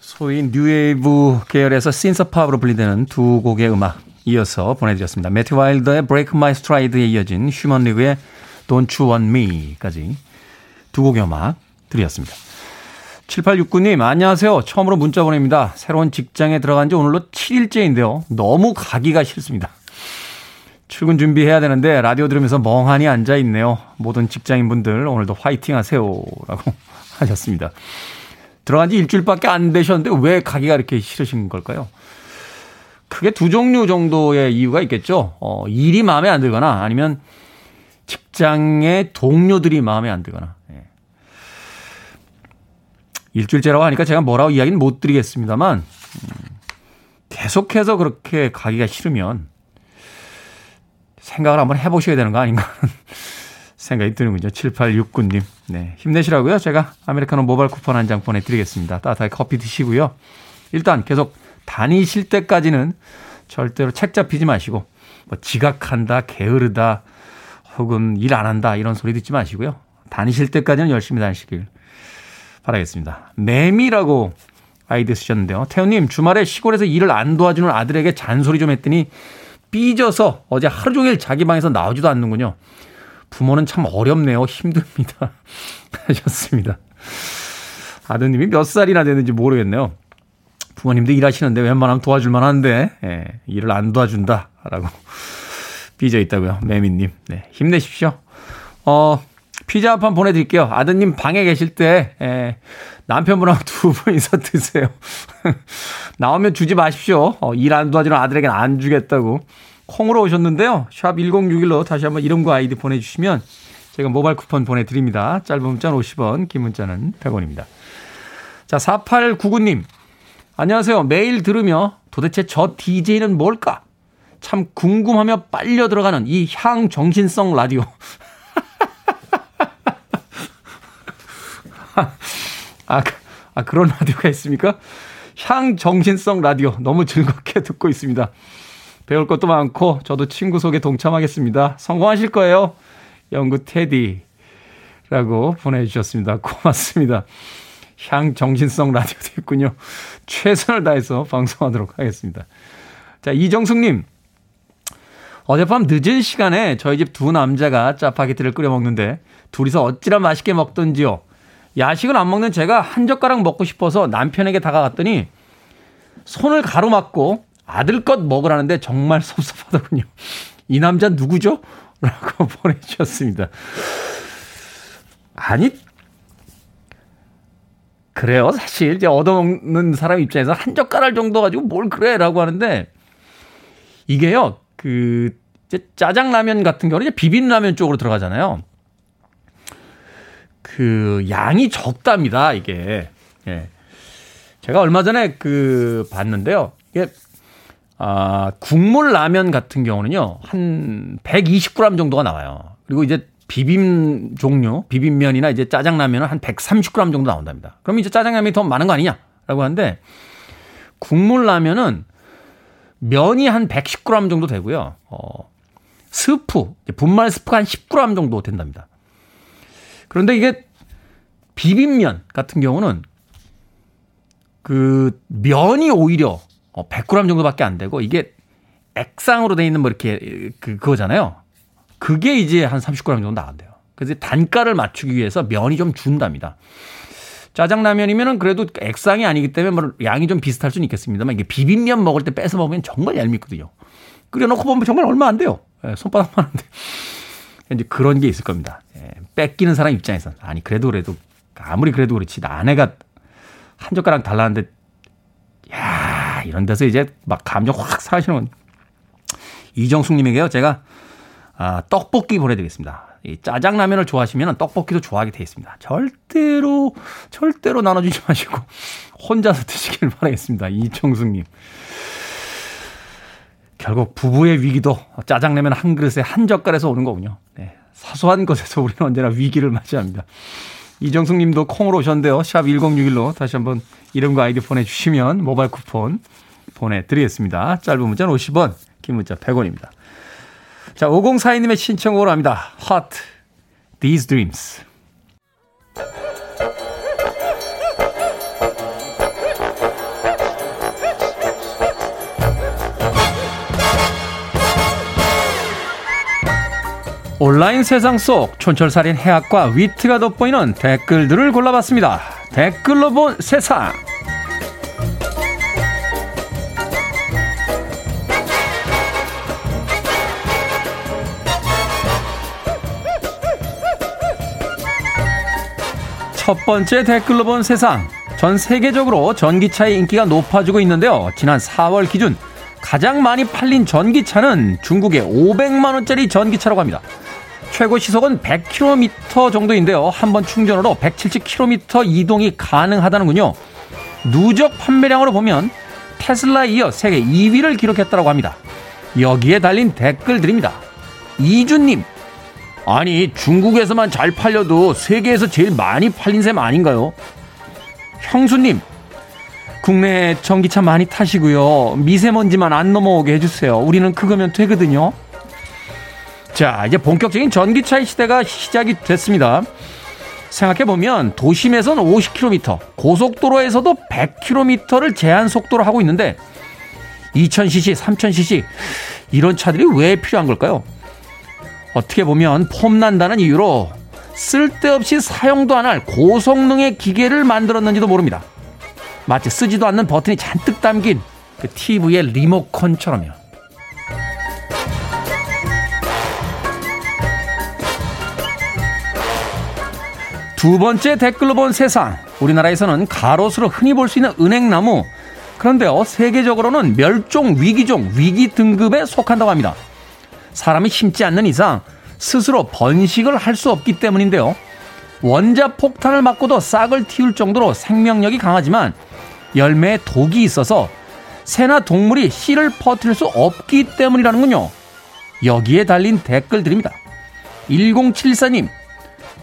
소위 뉴웨이브 계열에서 신서팝으로 분리되는 두 곡의 음악 이어서 보내드렸습니다. 매튜 와일더의 Break My Stride에 이어진 휴먼 리그의 Don't You Want Me까지 두 곡의 음악 드렸습니다. 칠팔육구 님, 안녕하세요. 처음으로 문자 보냅니다. 새로운 직장에 들어간 지 오늘로 칠 일째인데요. 너무 가기가 싫습니다. 출근 준비해야 되는데 라디오 들으면서 멍하니 앉아있네요. 모든 직장인분들 오늘도 화이팅 하세요. 라고 하셨습니다. 들어간 지 일주일밖에 안 되셨는데 왜 가기가 이렇게 싫으신 걸까요? 크게 두 종류 정도의 이유가 있겠죠. 어, 일이 마음에 안 들거나 아니면 직장의 동료들이 마음에 안 들거나. 예. 일주일째라고 하니까 제가 뭐라고 이야기는 못 드리겠습니다만 음, 계속해서 그렇게 가기가 싫으면 생각을 한번 해보셔야 되는 거 아닌가 하는 생각이 드는군요. 칠팔육구 님. 네, 힘내시라고요. 제가 아메리카노 모바일 쿠폰 한 장 보내드리겠습니다. 따뜻하게 커피 드시고요. 일단 계속 다니실 때까지는 절대로 책 잡히지 마시고 뭐 지각한다, 게으르다, 혹은 일 안 한다 이런 소리 듣지 마시고요. 다니실 때까지는 열심히 다니시길 바라겠습니다. 매미라고 아이디 쓰셨는데요. 태훈님, 주말에 시골에서 일을 안 도와주는 아들에게 잔소리 좀 했더니 삐져서 어제 하루 종일 자기 방에서 나오지도 않는군요. 부모는 참 어렵네요. 힘듭니다. 하셨습니다. 아드님이 몇 살이나 되는지 모르겠네요. 부모님도 일하시는데 웬만하면 도와줄만 한데 예, 일을 안 도와준다라고 삐져 있다고요. 매미님. 네, 힘내십시오. 어, 피자 한 판 보내드릴게요. 아드님 방에 계실 때 예, 남편분하고 두 분이서 드세요. 나오면 주지 마십시오. 어, 일 안 도와주는 아들에게는 안 주겠다고. 콩으로 오셨는데요. 샵 일공육일로 다시 한번 이름과 아이디 보내주시면 제가 모바일 쿠폰 보내드립니다. 짧은 문자는 오십 원, 긴 문자는 백 원입니다. 자, 사팔구구 님. 안녕하세요. 매일 들으며 도대체 저 디제이는 뭘까? 참 궁금하며 빨려 들어가는 이 향정신성 라디오. 아, 아, 그런 라디오가 있습니까? 향정신성 라디오. 너무 즐겁게 듣고 있습니다. 배울 것도 많고 저도 친구 소개 동참하겠습니다. 성공하실 거예요. 영구 테디라고 보내주셨습니다. 고맙습니다. 향정신성 라디오도 있군요. 최선을 다해서 방송하도록 하겠습니다. 자, 이정숙님. 어젯밤 늦은 시간에 저희 집 두 남자가 짜파게티를 끓여 먹는데 둘이서 어찌나 맛있게 먹던지요. 야식을 안 먹는 제가 한 젓가락 먹고 싶어서 남편에게 다가갔더니 손을 가로막고 아들 것 먹으라는데 정말 섭섭하더군요. 이 남자 누구죠? 라고 보내주셨습니다. 아니, 그래요. 사실 이제 얻어먹는 사람 입장에서 한 젓가락 정도 가지고 뭘 그래라고 하는데 이게요. 그 이제 짜장라면 같은 경우는 이제 비빔라면 쪽으로 들어가잖아요. 그 양이 적답니다. 이게 예. 제가 얼마 전에 그 봤는데요. 이게 아, 국물 라면 같은 경우는요 한 백이십 그램 정도가 나와요. 그리고 이제 비빔 종류, 비빔면이나 이제 짜장라면은 한 백삼십 그램 정도 나온답니다. 그럼 이제 짜장라면이 더 많은 거 아니냐라고 하는데 국물라면은 면이 한 백십 그램 정도 되고요. 어, 스프, 분말 스프가 한 십 그램 정도 된답니다. 그런데 이게 비빔면 같은 경우는 그 면이 오히려 백 그램 정도밖에 안 되고 이게 액상으로 돼 있는 뭐 이렇게 그, 그거잖아요. 그게 이제 한 삼십 그램 정도 나간대요. 그래서 단가를 맞추기 위해서 면이 좀 준답니다. 짜장라면이면은 그래도 액상이 아니기 때문에 뭐 양이 좀 비슷할 수는 있겠습니다만 이게 비빔면 먹을 때 뺏어 먹으면 정말 얄밉거든요. 끓여놓고 보면 정말 얼마 안 돼요. 예, 손바닥만 한데 이제 그런 게 있을 겁니다. 예, 뺏기는 사람 입장에서는 아니 그래도 그래도 아무리 그래도 그렇지 아내가 한 젓가락 달라는데 야 이런 데서 이제 막 감정 확 상하시는 건 이정숙님에게요. 제가 아, 떡볶이 보내드리겠습니다. 이 짜장라면을 좋아하시면 떡볶이도 좋아하게 되어 있습니다. 절대로 절대로 나눠주지 마시고 혼자서 드시길 바라겠습니다. 이청숙님. 결국 부부의 위기도 짜장라면 한 그릇에 한 젓갈에서 오는 거군요. 네, 사소한 것에서 우리는 언제나 위기를 맞이합니다. 이정숙님도 콩으로 오셨는데요. 샵 일공육일로 다시 한번 이름과 아이디 보내주시면 모바일 쿠폰 보내드리겠습니다. 짧은 문자는 오십 원, 긴 문자 백 원입니다. 자, 오공사이 님의 신청곡으로 합니다. Hot, These Dreams. 온라인 세상 속 촌철살인 해학과 위트가 돋보이는 댓글들을 골라봤습니다. 댓글로 본 세상. 첫 번째 댓글로 본 세상. 전 세계적으로 전기차의 인기가 높아지고 있는데요. 지난 사월 기준 가장 많이 팔린 전기차는 중국의 오백만 원짜리 전기차라고 합니다. 최고 시속은 백 킬로미터 정도인데요. 한 번 충전으로 백칠십 킬로미터 이동이 가능하다는군요. 누적 판매량으로 보면 테슬라에 이어 세계 이 위를 기록했다고 합니다. 여기에 달린 댓글들입니다. 이준님. 아니 중국에서만 잘 팔려도 세계에서 제일 많이 팔린 셈 아닌가요? 형수님. 국내 전기차 많이 타시고요. 미세먼지만 안 넘어오게 해주세요. 우리는 그거면 되거든요. 자, 이제 본격적인 전기차의 시대가 시작이 됐습니다. 생각해보면 도심에선 오십 킬로미터, 고속도로에서도 백 킬로미터를 제한 속도로 하고 있는데 이천 씨씨, 삼천 씨씨 이런 차들이 왜 필요한 걸까요? 어떻게 보면 폼난다는 이유로 쓸데없이 사용도 안 할 고성능의 기계를 만들었는지도 모릅니다. 마치 쓰지도 않는 버튼이 잔뜩 담긴 그 티비의 리모컨처럼요. 두 번째 댓글로 본 세상. 우리나라에서는 가로수로 흔히 볼 수 있는 은행나무. 그런데요, 세계적으로는 멸종 위기종 위기 등급에 속한다고 합니다. 사람이 심지 않는 이상 스스로 번식을 할 수 없기 때문인데요. 원자폭탄을 맞고도 싹을 틔울 정도로 생명력이 강하지만 열매에 독이 있어서 새나 동물이 씨를 퍼뜨릴 수 없기 때문이라는군요. 여기에 달린 댓글들입니다. 일공칠사 님.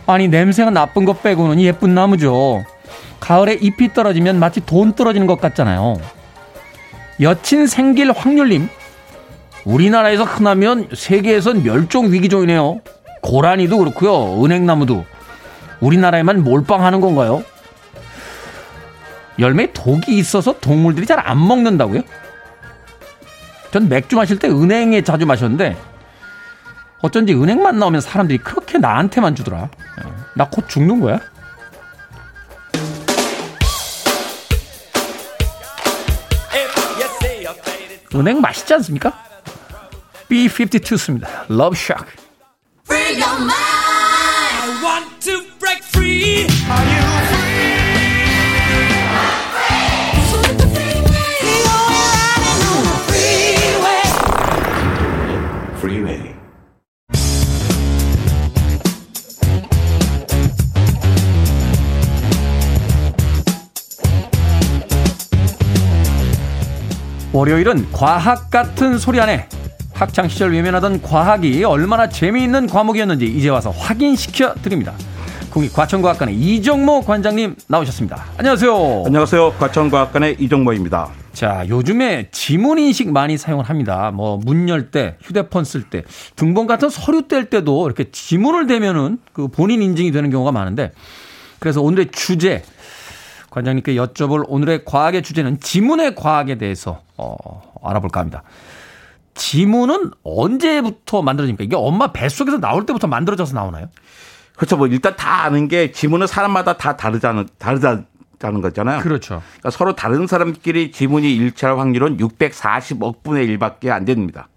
아니 냄새가 나쁜 것 빼고는 예쁜 나무죠. 가을에 잎이 떨어지면 마치 돈 떨어지는 것 같잖아요. 여친 생길 확률님. 우리나라에서 흔하면 세계에선 멸종위기종이네요. 고라니도 그렇고요. 은행나무도. 우리나라에만 몰빵하는 건가요? 열매에 독이 있어서 동물들이 잘 안 먹는다고요? 전 맥주 마실 때 은행에 자주 마셨는데 어쩐지 은행만 나오면 사람들이 그렇게 나한테만 주더라. 나 곧 죽는 거야? 은행 맛있지 않습니까? 비 피프티투입니다. Love Shock. Free your mind. I want to break free. Are you free? I'm free. You're running on the freeway. Freeway. 월요일은 과학 같은 소리 안에 학창시절 외면하던 과학이 얼마나 재미있는 과목이었는지 이제 와서 확인시켜 드립니다. 국립과천과학관의 이정모 관장님 나오셨습니다. 안녕하세요. 안녕하세요. 과천과학관의 이정모입니다. 자, 요즘에 지문인식 많이 사용을 합니다. 뭐 문 열 때, 휴대폰 쓸 때, 등본 같은 서류 뗄 때도 이렇게 지문을 대면은 그 본인 인증이 되는 경우가 많은데 그래서 오늘의 주제 관장님께 여쭤볼 오늘의 과학의 주제는 지문의 과학에 대해서 어, 알아볼까 합니다. 지문은 언제부터 만들어집니까? 이게 엄마 뱃속에서 나올 때부터 만들어져서 나오나요? 그렇죠. 뭐 일단 다 아는 게 지문은 사람마다 다 다르잖아, 다르다는 거잖아요. 그렇죠. 그러니까 서로 다른 사람끼리 지문이 일치할 확률은 육백사십억 분의 일밖에 안 됩니다.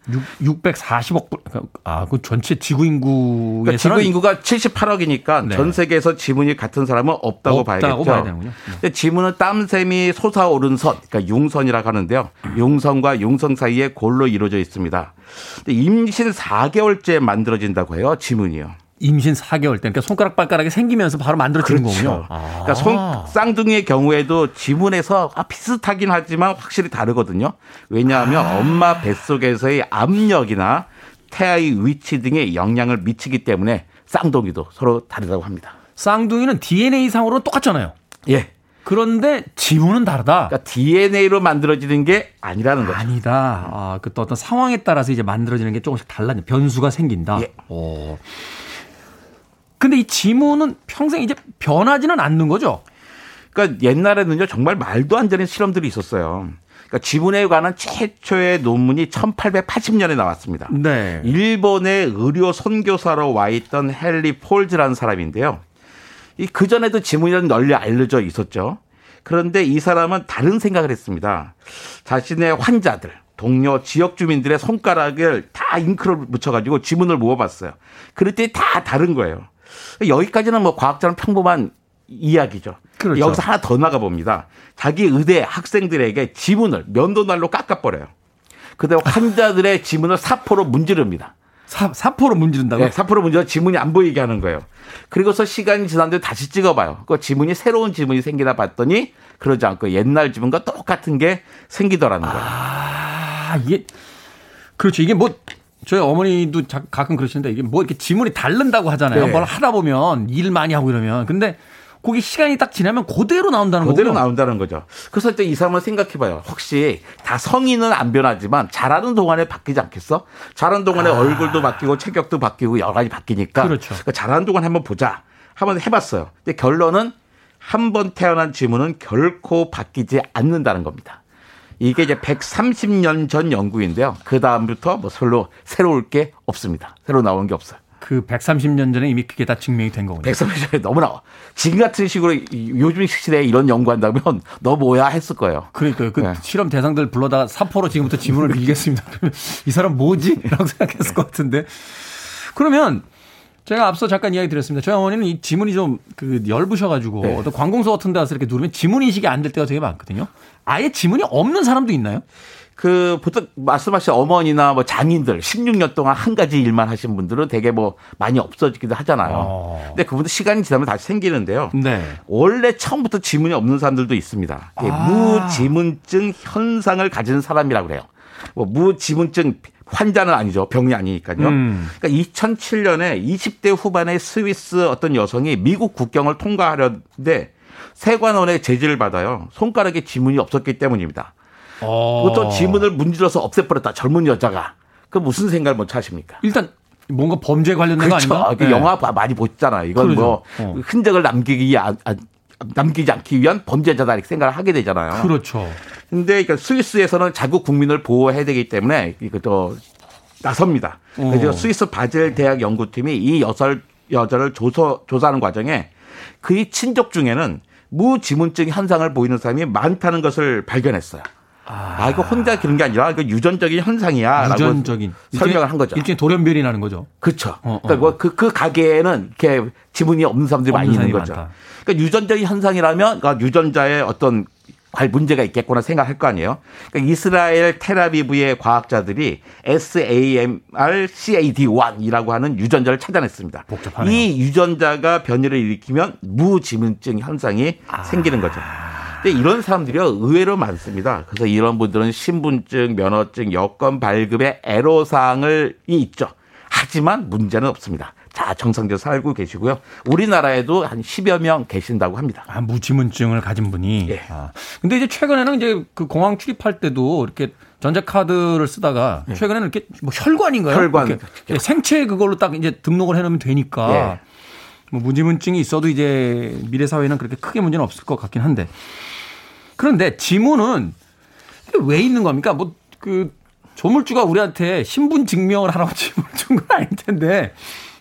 육백사십억 분. 아, 그 전체 지구 인구에서는. 그러니까 지구 인구가 칠십팔억이니까 네. 전 세계에서 지문이 같은 사람은 없다고, 없다고 봐야겠죠. 봐야 되는군요. 근데 지문은 땀샘이 솟아오른 선, 그러니까 융선이라고 하는데요. 융선과 융선 사이에 골로 이루어져 있습니다. 근데 임신 사 개월째 만들어진다고 해요, 지문이요. 임신 사 개월 때, 그러니까 손가락 발가락이 생기면서 바로 만들어지는 그렇죠. 거군요. 아. 그러니까 손 쌍둥이의 경우에도 지문에서 아, 비슷하긴 하지만 확실히 다르거든요. 왜냐하면 아. 엄마 뱃속에서의 압력이나 태아의 위치 등에 영향을 미치기 때문에 쌍둥이도 서로 다르다고 합니다. 쌍둥이는 디엔에이상으로는 똑같잖아요. 예. 그런데 지문은 다르다. 그러니까 디엔에이로 만들어지는 게 아니라는 거죠. 아니다. 아, 그 또 어떤 상황에 따라서 이제 만들어지는 게 조금씩 달라요. 변수가 생긴다. 예. 오. 근데 이 지문은 평생 이제 변하지는 않는 거죠? 그러니까 옛날에는요, 정말 말도 안 되는 실험들이 있었어요. 그러니까 지문에 관한 최초의 논문이 천팔백팔십 년에 나왔습니다. 네. 일본의 의료 선교사로 와 있던 헨리 폴즈라는 사람인데요. 이 그전에도 지문이란 널리 알려져 있었죠. 그런데 이 사람은 다른 생각을 했습니다. 자신의 환자들, 동료, 지역 주민들의 손가락을 다 잉크로 묻혀가지고 지문을 모아봤어요. 그랬더니 다 다른 거예요. 여기까지는 뭐 과학자는 평범한 이야기죠. 그렇죠. 여기서 하나 더 나가봅니다. 자기 의대 학생들에게 지문을 면도날로 깎아버려요. 그다음 환자들의 지문을 사포로 문지릅니다. 사, 사포로 문지른다고요? 네, 사포로 문지르 지문이 안 보이게 하는 거예요. 그리고서 시간이 지난 뒤에 다시 찍어봐요. 그 지문이 새로운 지문이 생기나 봤더니 그러지 않고 옛날 지문과 똑같은 게 생기더라는 거예요. 아, 이게 그렇죠. 이게 뭐 저희 어머니도 가끔 그러시는데 이게 뭐 이렇게 지문이 다른다고 하잖아요. 네. 뭘 하다 보면 일 많이 하고 이러면. 근데 거기 시간이 딱 지나면 그대로 나온다는 거죠. 그대로 거군요. 나온다는 거죠. 그래서 이 사람은 생각해봐요. 혹시 다 성인은 안 변하지만 자라는 동안에 바뀌지 않겠어? 자라는 동안에 아. 얼굴도 바뀌고 체격도 바뀌고 여러 가지 바뀌니까. 그렇죠. 그러니까 자라는 동안 한번 보자. 한번 해봤어요. 근데 결론은 한 번 태어난 지문은 결코 바뀌지 않는다는 겁니다. 이게 이제 백삼십 년 전 연구인데요. 그 다음부터 뭐 별로 새로울 게 없습니다. 새로 나온 게 없어요. 그 백삼십 년 전에 이미 그게 다 증명이 된 거군요. 백삼십 년 전에 너무 나와. 지금 같은 식으로 요즘 시대에 이런 연구한다면 너 뭐야 했을 거예요. 그러니까요. 그 네. 실험 대상들 불러다가 사포로 지금부터 지문을 밀겠습니다. 이 사람 뭐지? 라고 생각했을 것 같은데. 그러면 제가 앞서 잠깐 이야기 드렸습니다. 저희 어머니는 이 지문이 좀 그 열부셔가지고 네. 어떤 관공서 같은 데 가서 이렇게 누르면 지문 인식이 안 될 때가 되게 많거든요. 아예 지문이 없는 사람도 있나요? 그 보통 말씀하신 어머니나 뭐 장인들 십육 년 동안 한 가지 일만 하신 분들은 되게 뭐 많이 없어지기도 하잖아요. 어. 근데 그분들 시간이 지나면 다시 생기는데요. 네. 원래 처음부터 지문이 없는 사람들도 있습니다. 아. 무지문증 현상을 가진 사람이라고 그래요. 뭐 무지문증 환자는 아니죠. 병이 아니니까요. 음. 그러니까 이천칠 년에 이십 대 후반의 스위스 어떤 여성이 미국 국경을 통과하려는데 세관원의 제지를 받아요. 손가락에 지문이 없었기 때문입니다. 어. 그것도 지문을 문질러서 없애버렸다. 젊은 여자가. 그 무슨 생각을 먼저 하십니까? 일단 뭔가 범죄에 관련된 그렇죠. 거 아닌가? 네. 영화 많이 보잖아요. 이건 그러죠. 뭐 어. 흔적을 남기기 아, 아, 남기지 않기 위한 범죄자다 이렇게 생각을 하게 되잖아요. 그렇죠. 근데 그러니까 스위스에서는 자국 국민을 보호해야 되기 때문에 이것도 나섭니다. 어. 그래서 스위스 바젤 대학 연구팀이 이 여설, 여자를 조서, 조사하는 과정에 그의 친족 중에는 무지문증 현상을 보이는 사람이 많다는 것을 발견했어요. 아, 아 이거 혼자 기른 게 아니라 이거 유전적인 현상이야. 유전적인. 설명을 한 거죠. 일종의 돌연변이 나는 거죠. 그렇죠. 어, 어. 그러니까 그, 그 가게에는 이렇게 지문이 없는 사람들이 없는 많이 있는 거죠. 많다. 그러니까 유전적인 현상이라면 그러니까 유전자의 어떤 문제가 있겠구나 생각할 거 아니에요. 그러니까 이스라엘 텔아비브의 과학자들이 에스 에이 엠 알 씨 에이 디 원이라고 하는 유전자를 찾아냈습니다. 복잡하네요. 이 유전자가 변이를 일으키면 무지문증 현상이 아. 생기는 거죠. 근데 이런 사람들이요 의외로 많습니다. 그래서 이런 분들은 신분증, 면허증, 여권 발급에 애로사항이 있죠. 하지만 문제는 없습니다. 다 정상적으로 살고 계시고요. 우리나라에도 한 십여 명 계신다고 합니다. 아, 무지문증을 가진 분이. 예. 아. 근데 이제 최근에는 이제 그 공항 출입할 때도 이렇게 전자카드를 쓰다가 예. 최근에는 이렇게 뭐 혈관인가요? 혈관. 생체 그걸로 딱 이제 등록을 해놓으면 되니까. 예. 뭐 무지문증이 있어도 이제 미래 사회는 그렇게 크게 문제는 없을 것 같긴 한데. 그런데 지문은 왜 있는 겁니까? 뭐 그 조물주가 우리한테 신분 증명을 하라고 질문을 준 건 아닐 텐데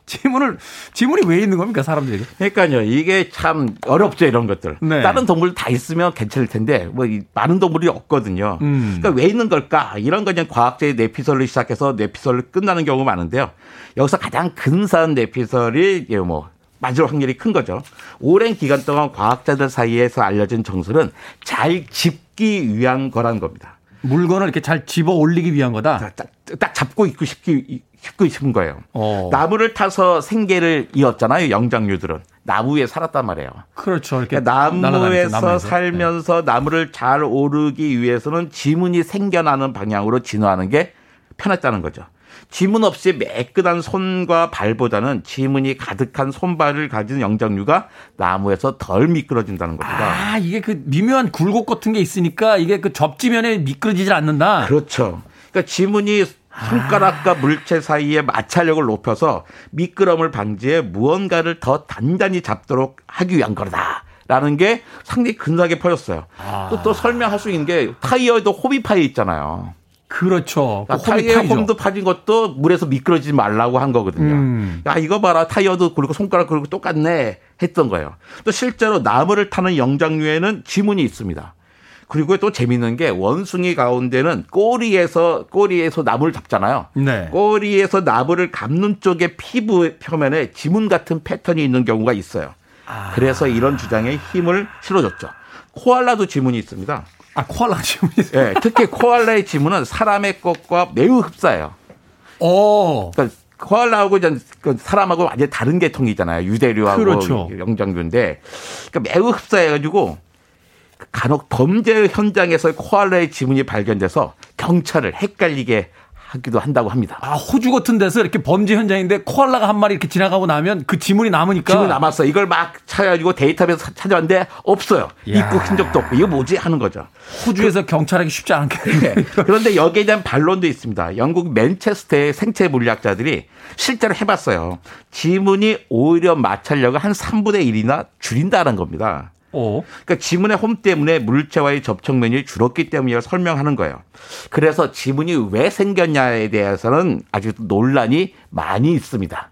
질문을 질문이 왜 있는 겁니까 사람들이? 그러니까요 이게 참 어렵죠 이런 것들. 네. 다른 동물 다 있으면 괜찮을 텐데 뭐 이 많은 동물이 없거든요. 음. 그러니까 왜 있는 걸까? 이런 거 그냥 과학자의 뇌피설로 시작해서 뇌피설로 끝나는 경우가 많은데요. 여기서 가장 근사한 뇌피설이 예, 뭐. 맞을 확률이 큰 거죠. 오랜 기간 동안 과학자들 사이에서 알려진 정설은 잘 집기 위한 거라는 겁니다. 물건을 이렇게 잘 집어 올리기 위한 거다? 딱, 딱, 딱 잡고 있고 싶기, 싶고 싶은 거예요. 어. 나무를 타서 생계를 이었잖아요. 영장류들은. 나무 위에 살았단 말이에요. 그렇죠. 이렇게 그러니까 나무에서, 나무에서 살면서 네. 나무를 잘 오르기 위해서는 지문이 생겨나는 방향으로 진화하는 게 편했다는 거죠. 지문 없이 매끈한 손과 발보다는 지문이 가득한 손발을 가진 영장류가 나무에서 덜 미끄러진다는 겁니다. 아, 이게 그 미묘한 굴곡 같은 게 있으니까 이게 그 접지면에 미끄러지질 않는다. 그렇죠. 그러니까 지문이 손가락과 아. 물체 사이의 마찰력을 높여서 미끄럼을 방지해 무언가를 더 단단히 잡도록 하기 위한 거다. 라는 게 상당히 근사하게 퍼졌어요. 아. 또, 또 설명할 수 있는 게 타이어에도 홈이 파여 있잖아요. 그렇죠. 그 타이어 홈도 파진 것도 물에서 미끄러지지 말라고 한 거거든요. 음. 야, 이거 봐라. 타이어도 그리고 손가락 그리고 똑같네 했던 거예요. 또 실제로 나무를 타는 영장류에는 지문이 있습니다. 그리고 또 재밌는 게 원숭이 가운데는 꼬리에서 꼬리에서 나무를 잡잖아요. 네. 꼬리에서 나무를 감는 쪽의 피부 표면에 지문 같은 패턴이 있는 경우가 있어요. 아. 그래서 이런 주장에 힘을 실어줬죠. 코알라도 지문이 있습니다. 아, 코알라 지문이 네, 특히 코알라의 지문은 사람의 것과 매우 흡사해요. 오. 그러니까 코알라하고 사람하고 완전히 다른 계통이잖아요. 유대류하고 그렇죠. 영장류인데. 그러니까 매우 흡사해가지고 간혹 범죄 현장에서 코알라의 지문이 발견돼서 경찰을 헷갈리게 하기도 한다고 합니다. 아, 호주 같은 데서 이렇게 범죄 현장인데 코알라가 한 마리 이렇게 지나가고 나면 그 지문이 남으니까. 지문이 남았어. 이걸 막 찾아가지고 데이터베이스 찾아봤는데 없어요. 입국 흔적도 없고. 이거 뭐지? 하는 거죠. 호주에서 그, 경찰하기 쉽지 않게. 네. 그런데 여기에 대한 반론도 있습니다. 영국 맨체스터의 생체 물리학자들이 실제로 해봤어요. 지문이 오히려 마찰력을 한 삼분의 일이나 줄인다는 겁니다. 그러니까 지문의 홈 때문에 물체와의 접촉면이 줄었기 때문이라고 설명하는 거예요. 그래서 지문이 왜 생겼냐에 대해서는 아직도 논란이 많이 있습니다.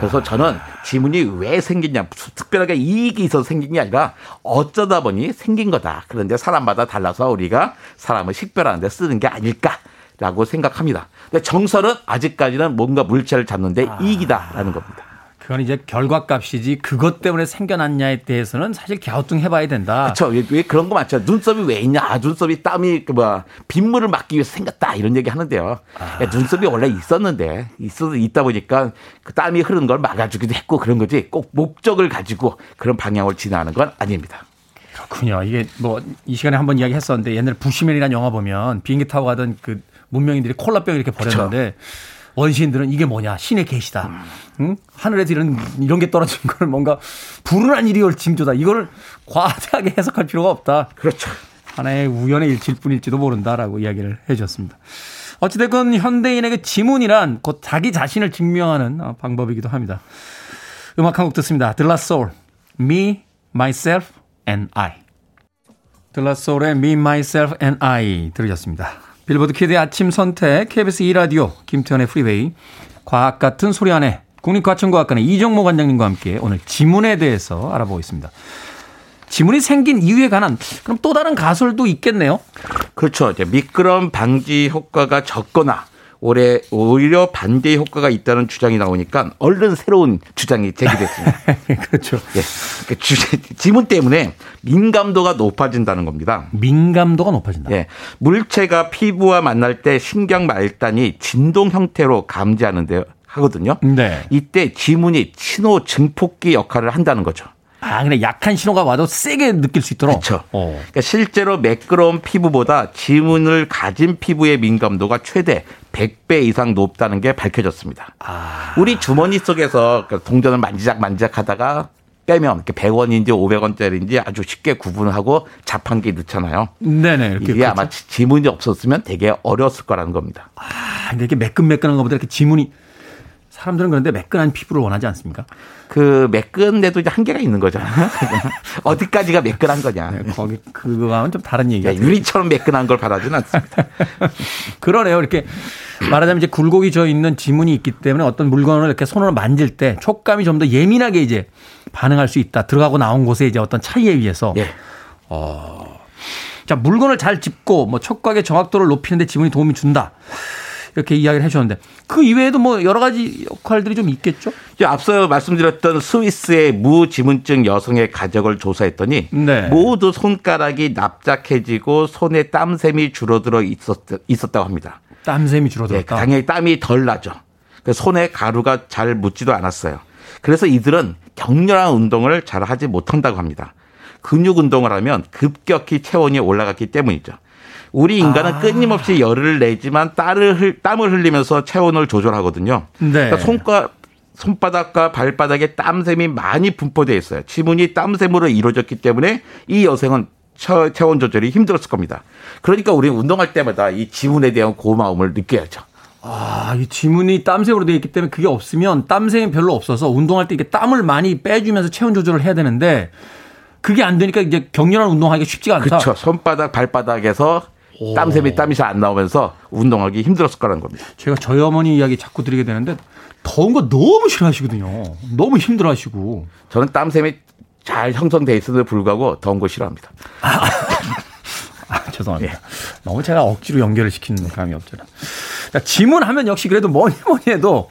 그래서 저는 지문이 왜 생겼냐, 특별하게 이익이 있어서 생긴 게 아니라 어쩌다 보니 생긴 거다. 그런데 사람마다 달라서 우리가 사람을 식별하는 데 쓰는 게 아닐까라고 생각합니다. 근데 정설은 아직까지는 뭔가 물체를 잡는 데 이익이다라는 겁니다. 그건 이제 결과값이지 그것 때문에 생겨났냐에 대해서는 사실 갸우뚱해봐야 된다. 그렇죠. 왜, 왜 그런 거 많죠. 눈썹이 왜 있냐. 아, 눈썹이 땀이 그 뭐 빗물을 막기 위해서 생겼다. 이런 얘기 하는데요. 아. 야, 눈썹이 원래 있었는데 있어 있다 보니까 그 땀이 흐르는 걸 막아주기도 했고 그런 거지. 꼭 목적을 가지고 그런 방향을 지나는 건 아닙니다. 그렇군요. 이게 뭐 이 시간에 한번 이야기했었는데 옛날 부시맨이라는 영화 보면 비행기 타고 가던 그 문명인들이 콜라병을 이렇게 버렸는데. 그쵸. 원시인들은 이게 뭐냐 신의 계시다. 응? 하늘에서 이런 이런 게 떨어진 걸 뭔가 불운한 일이 올 징조다. 이걸 과대하게 해석할 필요가 없다. 그렇죠. 하나의 우연의 일치일 뿐일지도 모른다라고 이야기를 해주셨습니다. 어찌됐건 현대인에게 지문이란 곧 자기 자신을 증명하는 방법이기도 합니다. 음악 한 곡 듣습니다. De La Soul, Me, Myself and I. De La Soul의 Me, Myself and I 들으셨습니다. 빌보드 키드의 아침 선택, 케이비에스 이 라디오, 김태현의 프리웨이, 과학 같은 소리 안에 국립과천과학관의 이정모 관장님과 함께 오늘 지문에 대해서 알아보고 있습니다. 지문이 생긴 이유에 관한 그럼 또 다른 가설도 있겠네요? 그렇죠. 이제 미끄럼 방지 효과가 적거나 올해 오히려 반대의 효과가 있다는 주장이 나오니까 얼른 새로운 주장이 제기됐습니다. 그렇죠. 예. 지문 때문에 민감도가 높아진다는 겁니다. 민감도가 높아진다. 예. 물체가 피부와 만날 때 신경 말단이 진동 형태로 감지하는데 하거든요. 네. 이때 지문이 신호 증폭기 역할을 한다는 거죠. 아, 그냥 약한 신호가 와도 세게 느낄 수 있도록. 그렇죠. 어. 그러니까 실제로 매끄러운 피부보다 지문을 가진 피부의 민감도가 최대 백 배 이상 높다는 게 밝혀졌습니다. 아. 우리 주머니 속에서 동전을 만지작 만지작하다가 빼면 이렇게 백 원인지 오백 원짜리인지 아주 쉽게 구분하고 자판기에 넣잖아요. 네네. 이렇게 이게 그렇죠? 아마 지문이 없었으면 되게 어려웠을 거라는 겁니다. 아, 근데 이렇게 매끈매끈한 것보다 이렇게 지문이. 사람들은 그런데 매끈한 피부를 원하지 않습니까? 그 매끈데도 이제 한계가 있는 거죠. 어디까지가 매끈한 거냐. 네, 거기 그거와는 좀 다른 얘기가. 네, 유리처럼 매끈한 걸 바라지는 않습니다. 그러네요. 이렇게 말하자면 이제 굴곡이 져 있는 지문이 있기 때문에 어떤 물건을 이렇게 손으로 만질 때 촉감이 좀 더 예민하게 이제 반응할 수 있다. 들어가고 나온 곳에 이제 어떤 차이에 의해서. 네. 어. 자, 물건을 잘 짚고 뭐 촉각의 정확도를 높이는데 지문이 도움이 준다. 이렇게 이야기를 해 주셨는데 그 이외에도 뭐 여러 가지 역할들이 좀 있겠죠? 앞서 말씀드렸던 스위스의 무지문증 여성의 가족을 조사했더니 네. 모두 손가락이 납작해지고 손에 땀샘이 줄어들어 있었, 있었다고 합니다. 땀샘이 줄어들었다? 네, 당연히 땀이 덜 나죠. 손에 가루가 잘 묻지도 않았어요. 그래서 이들은 격렬한 운동을 잘 하지 못한다고 합니다. 근육 운동을 하면 급격히 체온이 올라갔기 때문이죠. 우리 인간은 아. 끊임없이 열을 내지만 땀을 흘리면서 체온을 조절하거든요. 네. 그러니까 손가, 손바닥과 발바닥에 땀샘이 많이 분포되어 있어요. 지문이 땀샘으로 이루어졌기 때문에 이 여성은 처, 체온 조절이 힘들었을 겁니다. 그러니까 우리는 운동할 때마다 이 지문에 대한 고마움을 느껴야죠. 아, 이 지문이 땀샘으로 되어 있기 때문에 그게 없으면 땀샘이 별로 없어서 운동할 때 이렇게 땀을 많이 빼주면서 체온 조절을 해야 되는데 그게 안 되니까 이제 격렬한 운동하기 쉽지가 않다. 그렇죠. 손바닥, 발바닥에서 오. 땀샘이 땀이 잘 안 나오면서 운동하기 힘들었을 거라는 겁니다. 제가 저희 어머니 이야기 자꾸 드리게 되는데 더운 거 너무 싫어하시거든요. 너무 힘들어하시고. 저는 땀샘이 잘 형성돼 있어도 불구하고 더운 거 싫어합니다. 아, 아, 죄송합니다. 예. 너무 제가 억지로 연결을 시키는 감이 없잖아. 자, 지문하면 역시 그래도 뭐니 뭐니 해도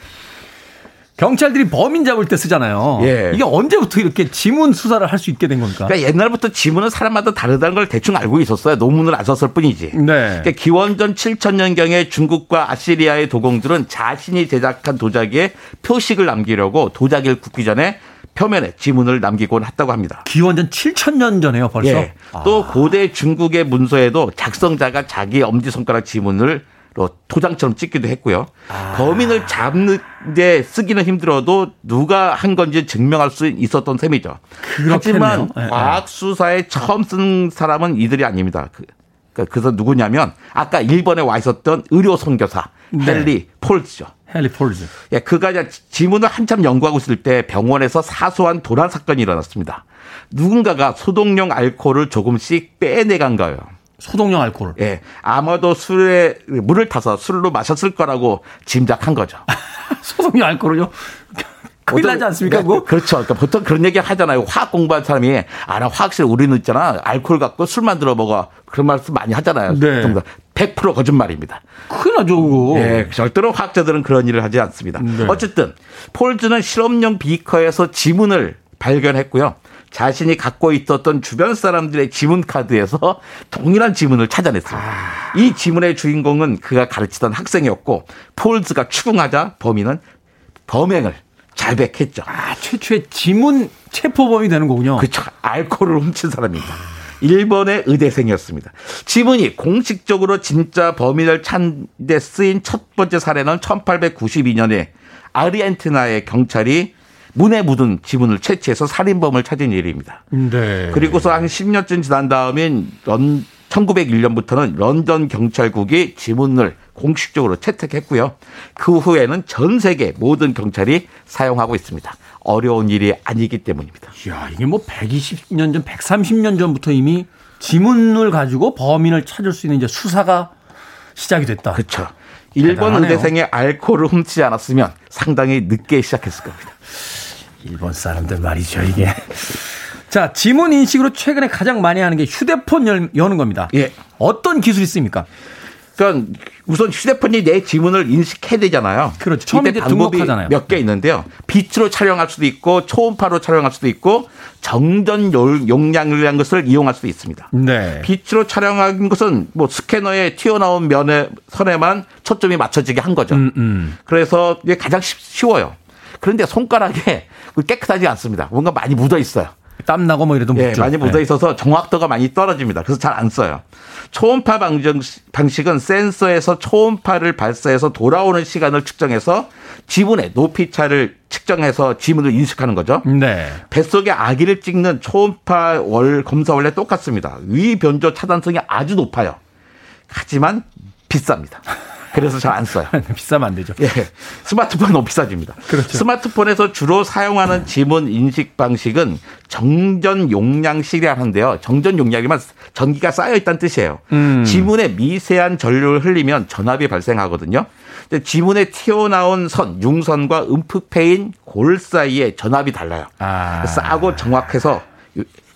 경찰들이 범인 잡을 때 쓰잖아요. 예. 이게 언제부터 이렇게 지문 수사를 할 수 있게 된 겁니까? 그러니까 옛날부터 지문은 사람마다 다르다는 걸 대충 알고 있었어요. 논문을 안 썼을 뿐이지. 네. 그러니까 기원전 칠천 년경에 중국과 아시리아의 도공들은 자신이 제작한 도자기에 표식을 남기려고 도자기를 굽기 전에 표면에 지문을 남기곤 했다고 합니다. 기원전 칠천 년 전에요 벌써? 예. 아. 또 고대 중국의 문서에도 작성자가 자기 엄지손가락 지문을 도장처럼 찍기도 했고요. 아. 범인을 잡는 데 쓰기는 힘들어도 누가 한 건지 증명할 수 있었던 셈이죠. 그렇겠네요. 하지만 과학 수사에 처음 쓴 사람은 이들이 아닙니다. 그래서 누구냐면 아까 일본에 와 있었던 의료 선교사 네. 헨리 폴즈죠. 헨리 폴즈. 예, 그가 지문을 한참 연구하고 있을 때 병원에서 사소한 도난 사건이 일어났습니다. 누군가가 소독용 알코올을 조금씩 빼내간 거예요. 소독용 알코올. 예. 아마도 술에, 물을 타서 술로 마셨을 거라고 짐작한 거죠. 소독용 알코올요? 큰일 나지 않습니까, 그거? 그렇죠. 그러니까 보통 그런 얘기 하잖아요. 화학 공부한 사람이, 아, 나 화학실 우리는 있잖아. 알코올 갖고 술만 들어 먹어. 그런 말씀 많이 하잖아요. 네. 백 퍼센트 거짓말입니다. 큰일 나죠, 그거. 예. 절대로 화학자들은 그런 일을 하지 않습니다. 네. 어쨌든, 폴즈는 실험용 비커에서 지문을 발견했고요. 자신이 갖고 있었던 주변 사람들의 지문카드에서 동일한 지문을 찾아냈습니다. 아... 이 지문의 주인공은 그가 가르치던 학생이었고 폴즈가 추궁하자 범인은 범행을 자백했죠. 아, 최초의 지문 체포범이 되는 거군요. 그렇죠. 알코올을 훔친 사람입니다. 일본의 의대생이었습니다. 지문이 공식적으로 진짜 범인을 찾는 데 쓰인 첫 번째 사례는 천팔백구십이 년에 아르헨티나의 경찰이 문에 묻은 지문을 채취해서 살인범을 찾은 일입니다. 네. 그리고서 한 십 년쯤 지난 다음인 천구백일 년부터는 런던 경찰국이 지문을 공식적으로 채택했고요. 그 후에는 전 세계 모든 경찰이 사용하고 있습니다. 어려운 일이 아니기 때문입니다. 이야, 이게 뭐 백이십 년 전, 백삼십 년 전부터 이미 지문을 가지고 범인을 찾을 수 있는 이제 수사가 시작이 됐다. 그렇죠. 일본 대단하네요. 의대생의 알코올을 훔치지 않았으면 상당히 늦게 시작했을 겁니다. 일본 사람들 말이죠, 이게. 자, 지문 인식으로 최근에 가장 많이 하는 게 휴대폰 열, 여는 겁니다. 예. 어떤 기술이 쓰입니까? 그러니까 우선 휴대폰이 내 지문을 인식해야 되잖아요. 그렇죠. 처음에 방법이 몇 개 있는데요. 빛으로 촬영할 수도 있고 초음파로 촬영할 수도 있고 정전 용량을 위한 것을 이용할 수도 있습니다. 네. 빛으로 촬영한 것은 뭐 스캐너에 튀어나온 면의 선에만 초점이 맞춰지게 한 거죠. 음, 음. 그래서 이게 가장 쉬워요. 그런데 손가락에 깨끗하지 않습니다. 뭔가 많이 묻어 있어요. 땀 나고 뭐 이래도 묻죠. 예, 많이 묻어 있어서 정확도가 많이 떨어집니다. 그래서 잘 안 써요. 초음파 방식은 센서에서 초음파를 발사해서 돌아오는 시간을 측정해서 지문의 높이 차를 측정해서 지문을 인식하는 거죠. 네. 뱃속에 아기를 찍는 초음파 월 검사 원래 똑같습니다. 위 변조 차단성이 아주 높아요. 하지만 비쌉니다. 그래서 잘 안 써요. 비싸면 안 되죠. 예, 스마트폰 너무 비싸집니다. 그렇죠. 스마트폰에서 주로 사용하는 지문 인식 방식은 정전 용량 시계라는데요. 정전 용량이면 전기가 쌓여 있다는 뜻이에요. 음. 지문에 미세한 전류를 흘리면 전압이 발생하거든요. 근데 지문에 튀어나온 선, 융선과 움푹 패인 골 사이에 전압이 달라요. 아. 싸고 정확해서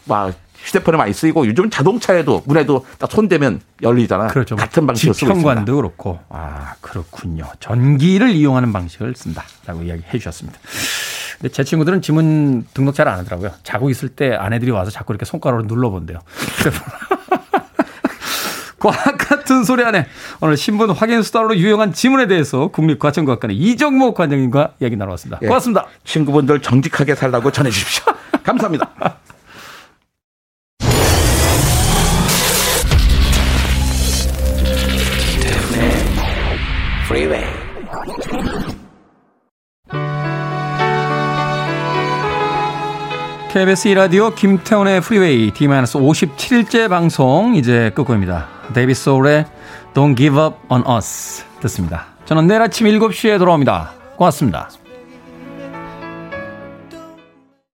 막 휴대폰에 많이 쓰이고 요즘 자동차에도 문에도 딱 손대면 열리잖아. 그렇죠. 같은 방식으로 쓰고 있습니다. 지평관도 그렇고. 아, 그렇군요. 전기를 이용하는 방식을 쓴다라고 이야기해 주셨습니다. 근데 제 친구들은 지문 등록 잘 안 하더라고요. 자고 있을 때 아내들이 와서 자꾸 이렇게 손가락으로 눌러본대요. 과학 같은 소리 안에 오늘 신분 확인 수단으로 유용한 지문에 대해서 국립과천과학관의 이정모 관장님과 이야기 나눠봤습니다. 예. 고맙습니다. 친구분들 정직하게 살라고 전해 주십시오. 감사합니다. 케이비에스 이 라디오 김태훈의 프리웨이 디 오십칠일째 방송 이제 끝곡입니다. 데이비 소울의 Don't Give Up On Us 듣습니다. 저는 내일 아침 일곱 시에 돌아옵니다. 고맙습니다.